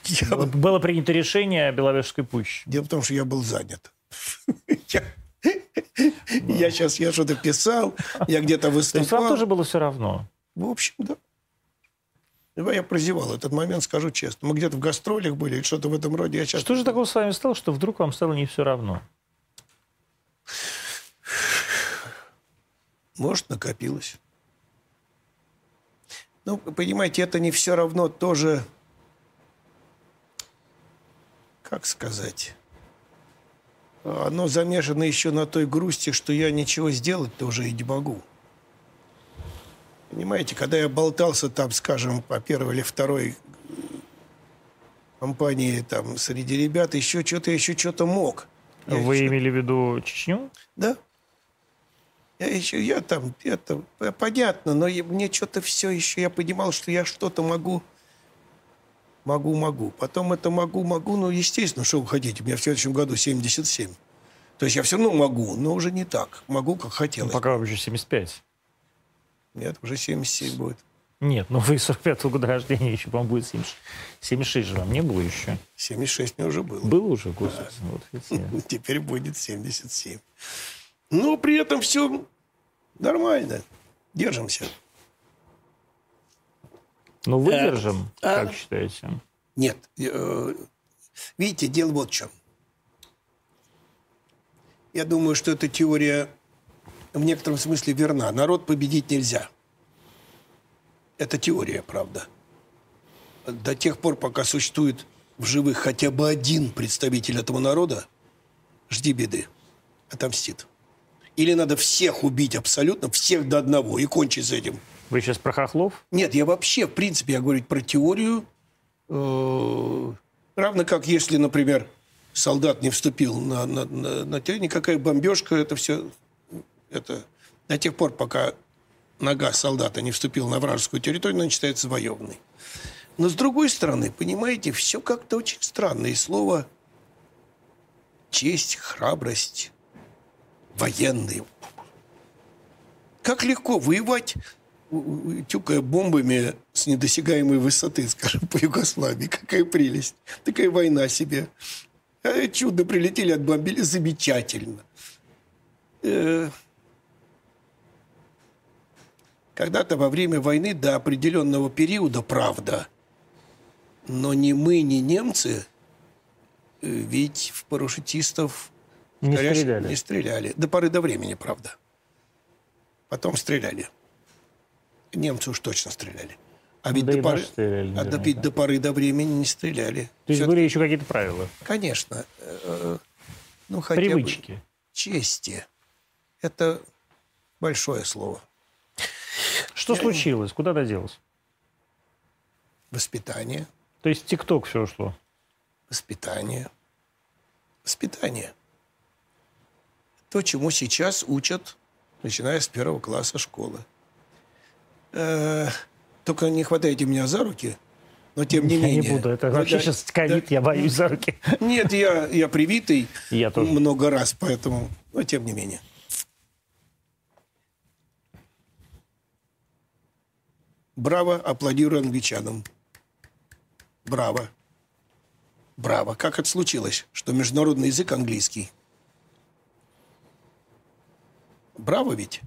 я... было принято решение о Беловежской пуще? Дело в том, что я был занят. Я... Я сейчас, я что-то писал, я где-то выступал. То есть вам тоже было все равно? В общем, да. Я прозевал этот момент, скажу честно. Мы где-то в гастролях были, или что-то в этом роде. Я сейчас... Что же такого с вами стало, что вдруг вам стало не все равно? Может, накопилось. Ну, понимаете, это не все равно тоже... Как сказать? Оно замешано еще на той грусти, что я ничего сделать-то уже и не могу. Понимаете, когда я болтался там, скажем, по первой или второй компании, там, среди ребят, еще что-то, еще что-то мог. Я Вы еще... имели в виду Чечню? Да. Я еще, я там, это, понятно, но я, мне что-то все еще, я понимал, что я что-то могу, могу, могу. Потом это могу, могу, ну, естественно, что уходить. У меня в следующем году семьдесят семь. То есть я все равно могу, но уже не так. Могу, как хотелось. Ну, пока уже семьдесят пять. Нет, уже семьдесят семь будет. Нет, ну вы сорок пятого года рождения, еще, по-моему, будет семьдесят шесть. семьдесят шесть же вам не было еще. семьдесят шесть мне уже было. Было уже, господи. Да. Вот, видите. Теперь будет семьдесят семь. Но при этом все нормально. Держимся. Ну, выдержим, а, как а... считаете? Нет. Видите, дело вот в чем. Я думаю, что эта теория... в некотором смысле верна. Народ победить нельзя. Это теория, правда. До тех пор, пока существует в живых хотя бы один представитель этого народа, жди беды. Отомстит. Или надо всех убить абсолютно, всех до одного, и кончить с этим. Вы сейчас про хохлов? Нет, я вообще, в принципе, я говорю про теорию. Равно как если, например, солдат не вступил на, на, на, на территорию, никакая бомбежка, это все... Это до тех пор, пока нога солдата не вступила на вражескую территорию, она считается воевной. Но с другой стороны, понимаете, все как-то очень странно. И слово честь, храбрость, военные. Как легко воевать, тюкая бомбами с недосягаемой высоты, скажем, по Югославии. Какая прелесть. Такая война себе. Чудо прилетели, отбомбили. Замечательно. Когда-то во время войны до определенного периода, правда, но ни мы, ни немцы ведь в парашютистов не стреляли. не стреляли. До поры до времени, правда. Потом стреляли. Немцы уж точно стреляли. А ведь да до, поры... стреляли, а да. до поры до времени не стреляли. То есть были еще какие-то правила? Конечно. Ну, хотя Привычки. Бы чести. Это большое слово. Что Я... случилось? Куда доделось? Воспитание. То есть ТикТок все ушло? Воспитание. Воспитание. То, чему сейчас учат, начиная с первого класса школы. Э-э- только не хватайте меня за руки, но тем не я менее... Я не буду. Это но вообще да, сейчас ковид, да, я боюсь за руки. Нет, я, я привитый я тоже. Много раз, поэтому... Но тем не менее... Браво, аплодирую англичанам. Браво. Браво. Как это случилось, что международный язык английский? Браво ведь?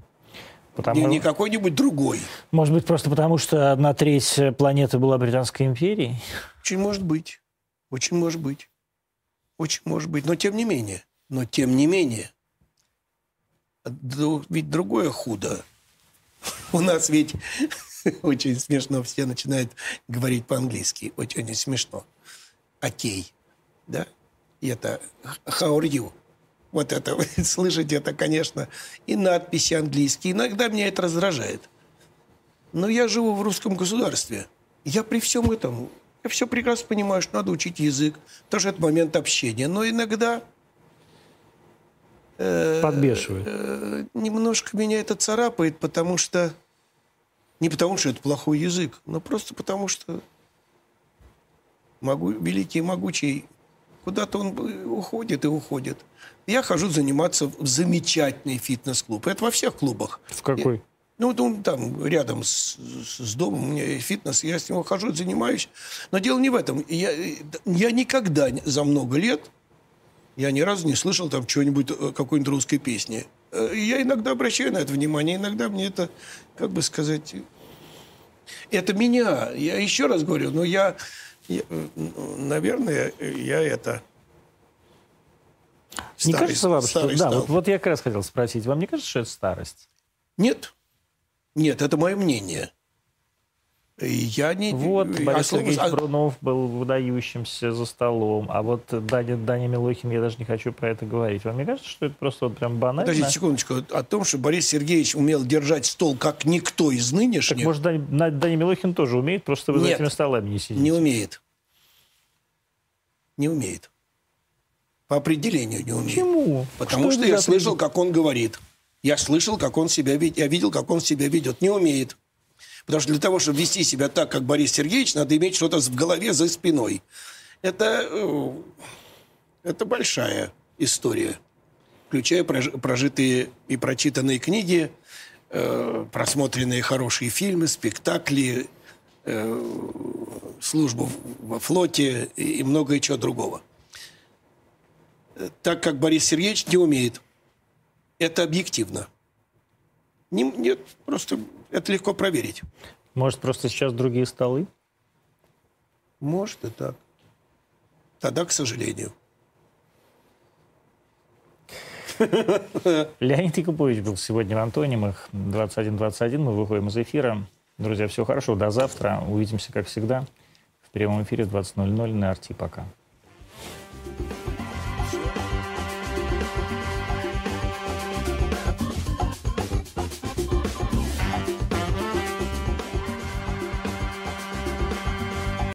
Потому... Не, не какой-нибудь другой. Может быть, просто потому, что одна треть планеты была Британской империей? Очень может быть. Очень может быть. Очень может быть. Но тем не менее. Но тем не менее. Ведь другое худо. У нас ведь... Очень смешно. Все начинают говорить по-английски. Очень смешно. Окей. Да? И это how are you? Вот это вы слышите, это, конечно, и надписи английские. Иногда меня это раздражает. Но я живу в русском государстве. Я при всем этом, я все прекрасно понимаю, что надо учить язык. Потому что это момент общения. Но иногда... Э, Подбешивает. Э, немножко меня это царапает, потому что... Не потому, что это плохой язык, но просто потому, что могу, великий и могучий, куда-то он уходит и уходит. Я хожу заниматься в замечательный фитнес-клуб. Это во всех клубах. В какой? Я, ну, он там рядом с, с домом, у меня есть фитнес, я с него хожу, занимаюсь. Но дело не в этом. Я, я никогда за много лет Я ни разу не слышал там чего-нибудь, какой-нибудь русской песни. Я иногда обращаю на это внимание, иногда мне это, как бы сказать, это меня. Я еще раз говорю, но я, я наверное, я это... Старый, не кажется вам, что... Да, вот, вот я как раз хотел спросить, вам не кажется, что это старость? Нет. Нет, это мое мнение. Я не... Вот Борис Сергеевич а... Брунов был выдающимся за столом, а вот Даня, Даня Милохин, я даже не хочу про это говорить. Вам не кажется, что это просто вот прям банально? Подождите секундочку. О том, что Борис Сергеевич умел держать стол, как никто из нынешних... Так, может, Даня, Даня Милохин тоже умеет, просто вы Нет, за этими столами не сидите? Не умеет. Не умеет. По определению не умеет. Почему? Потому что, что я слышал, как он говорит. Я слышал, как он себя ведет. Я видел, как он себя ведет. Не умеет. Потому что для того, чтобы вести себя так, как Борис Сергеевич, надо иметь что-то в голове за спиной. Это, это большая история, включая прожитые и прочитанные книги, просмотренные хорошие фильмы, спектакли, службу во флоте и многое чего другого. Так как Борис Сергеевич не умеет. Это объективно. Не, нет, просто это легко проверить. Может, просто сейчас другие столы? Может, и так. Тогда, к сожалению. Леонид Якубович был сегодня в антонимах. двадцать один двадцать один. Мы выходим из эфира. Друзья, все хорошо. До завтра. Увидимся, как всегда, в прямом эфире в двадцать ноль ноль на Арти. Пока.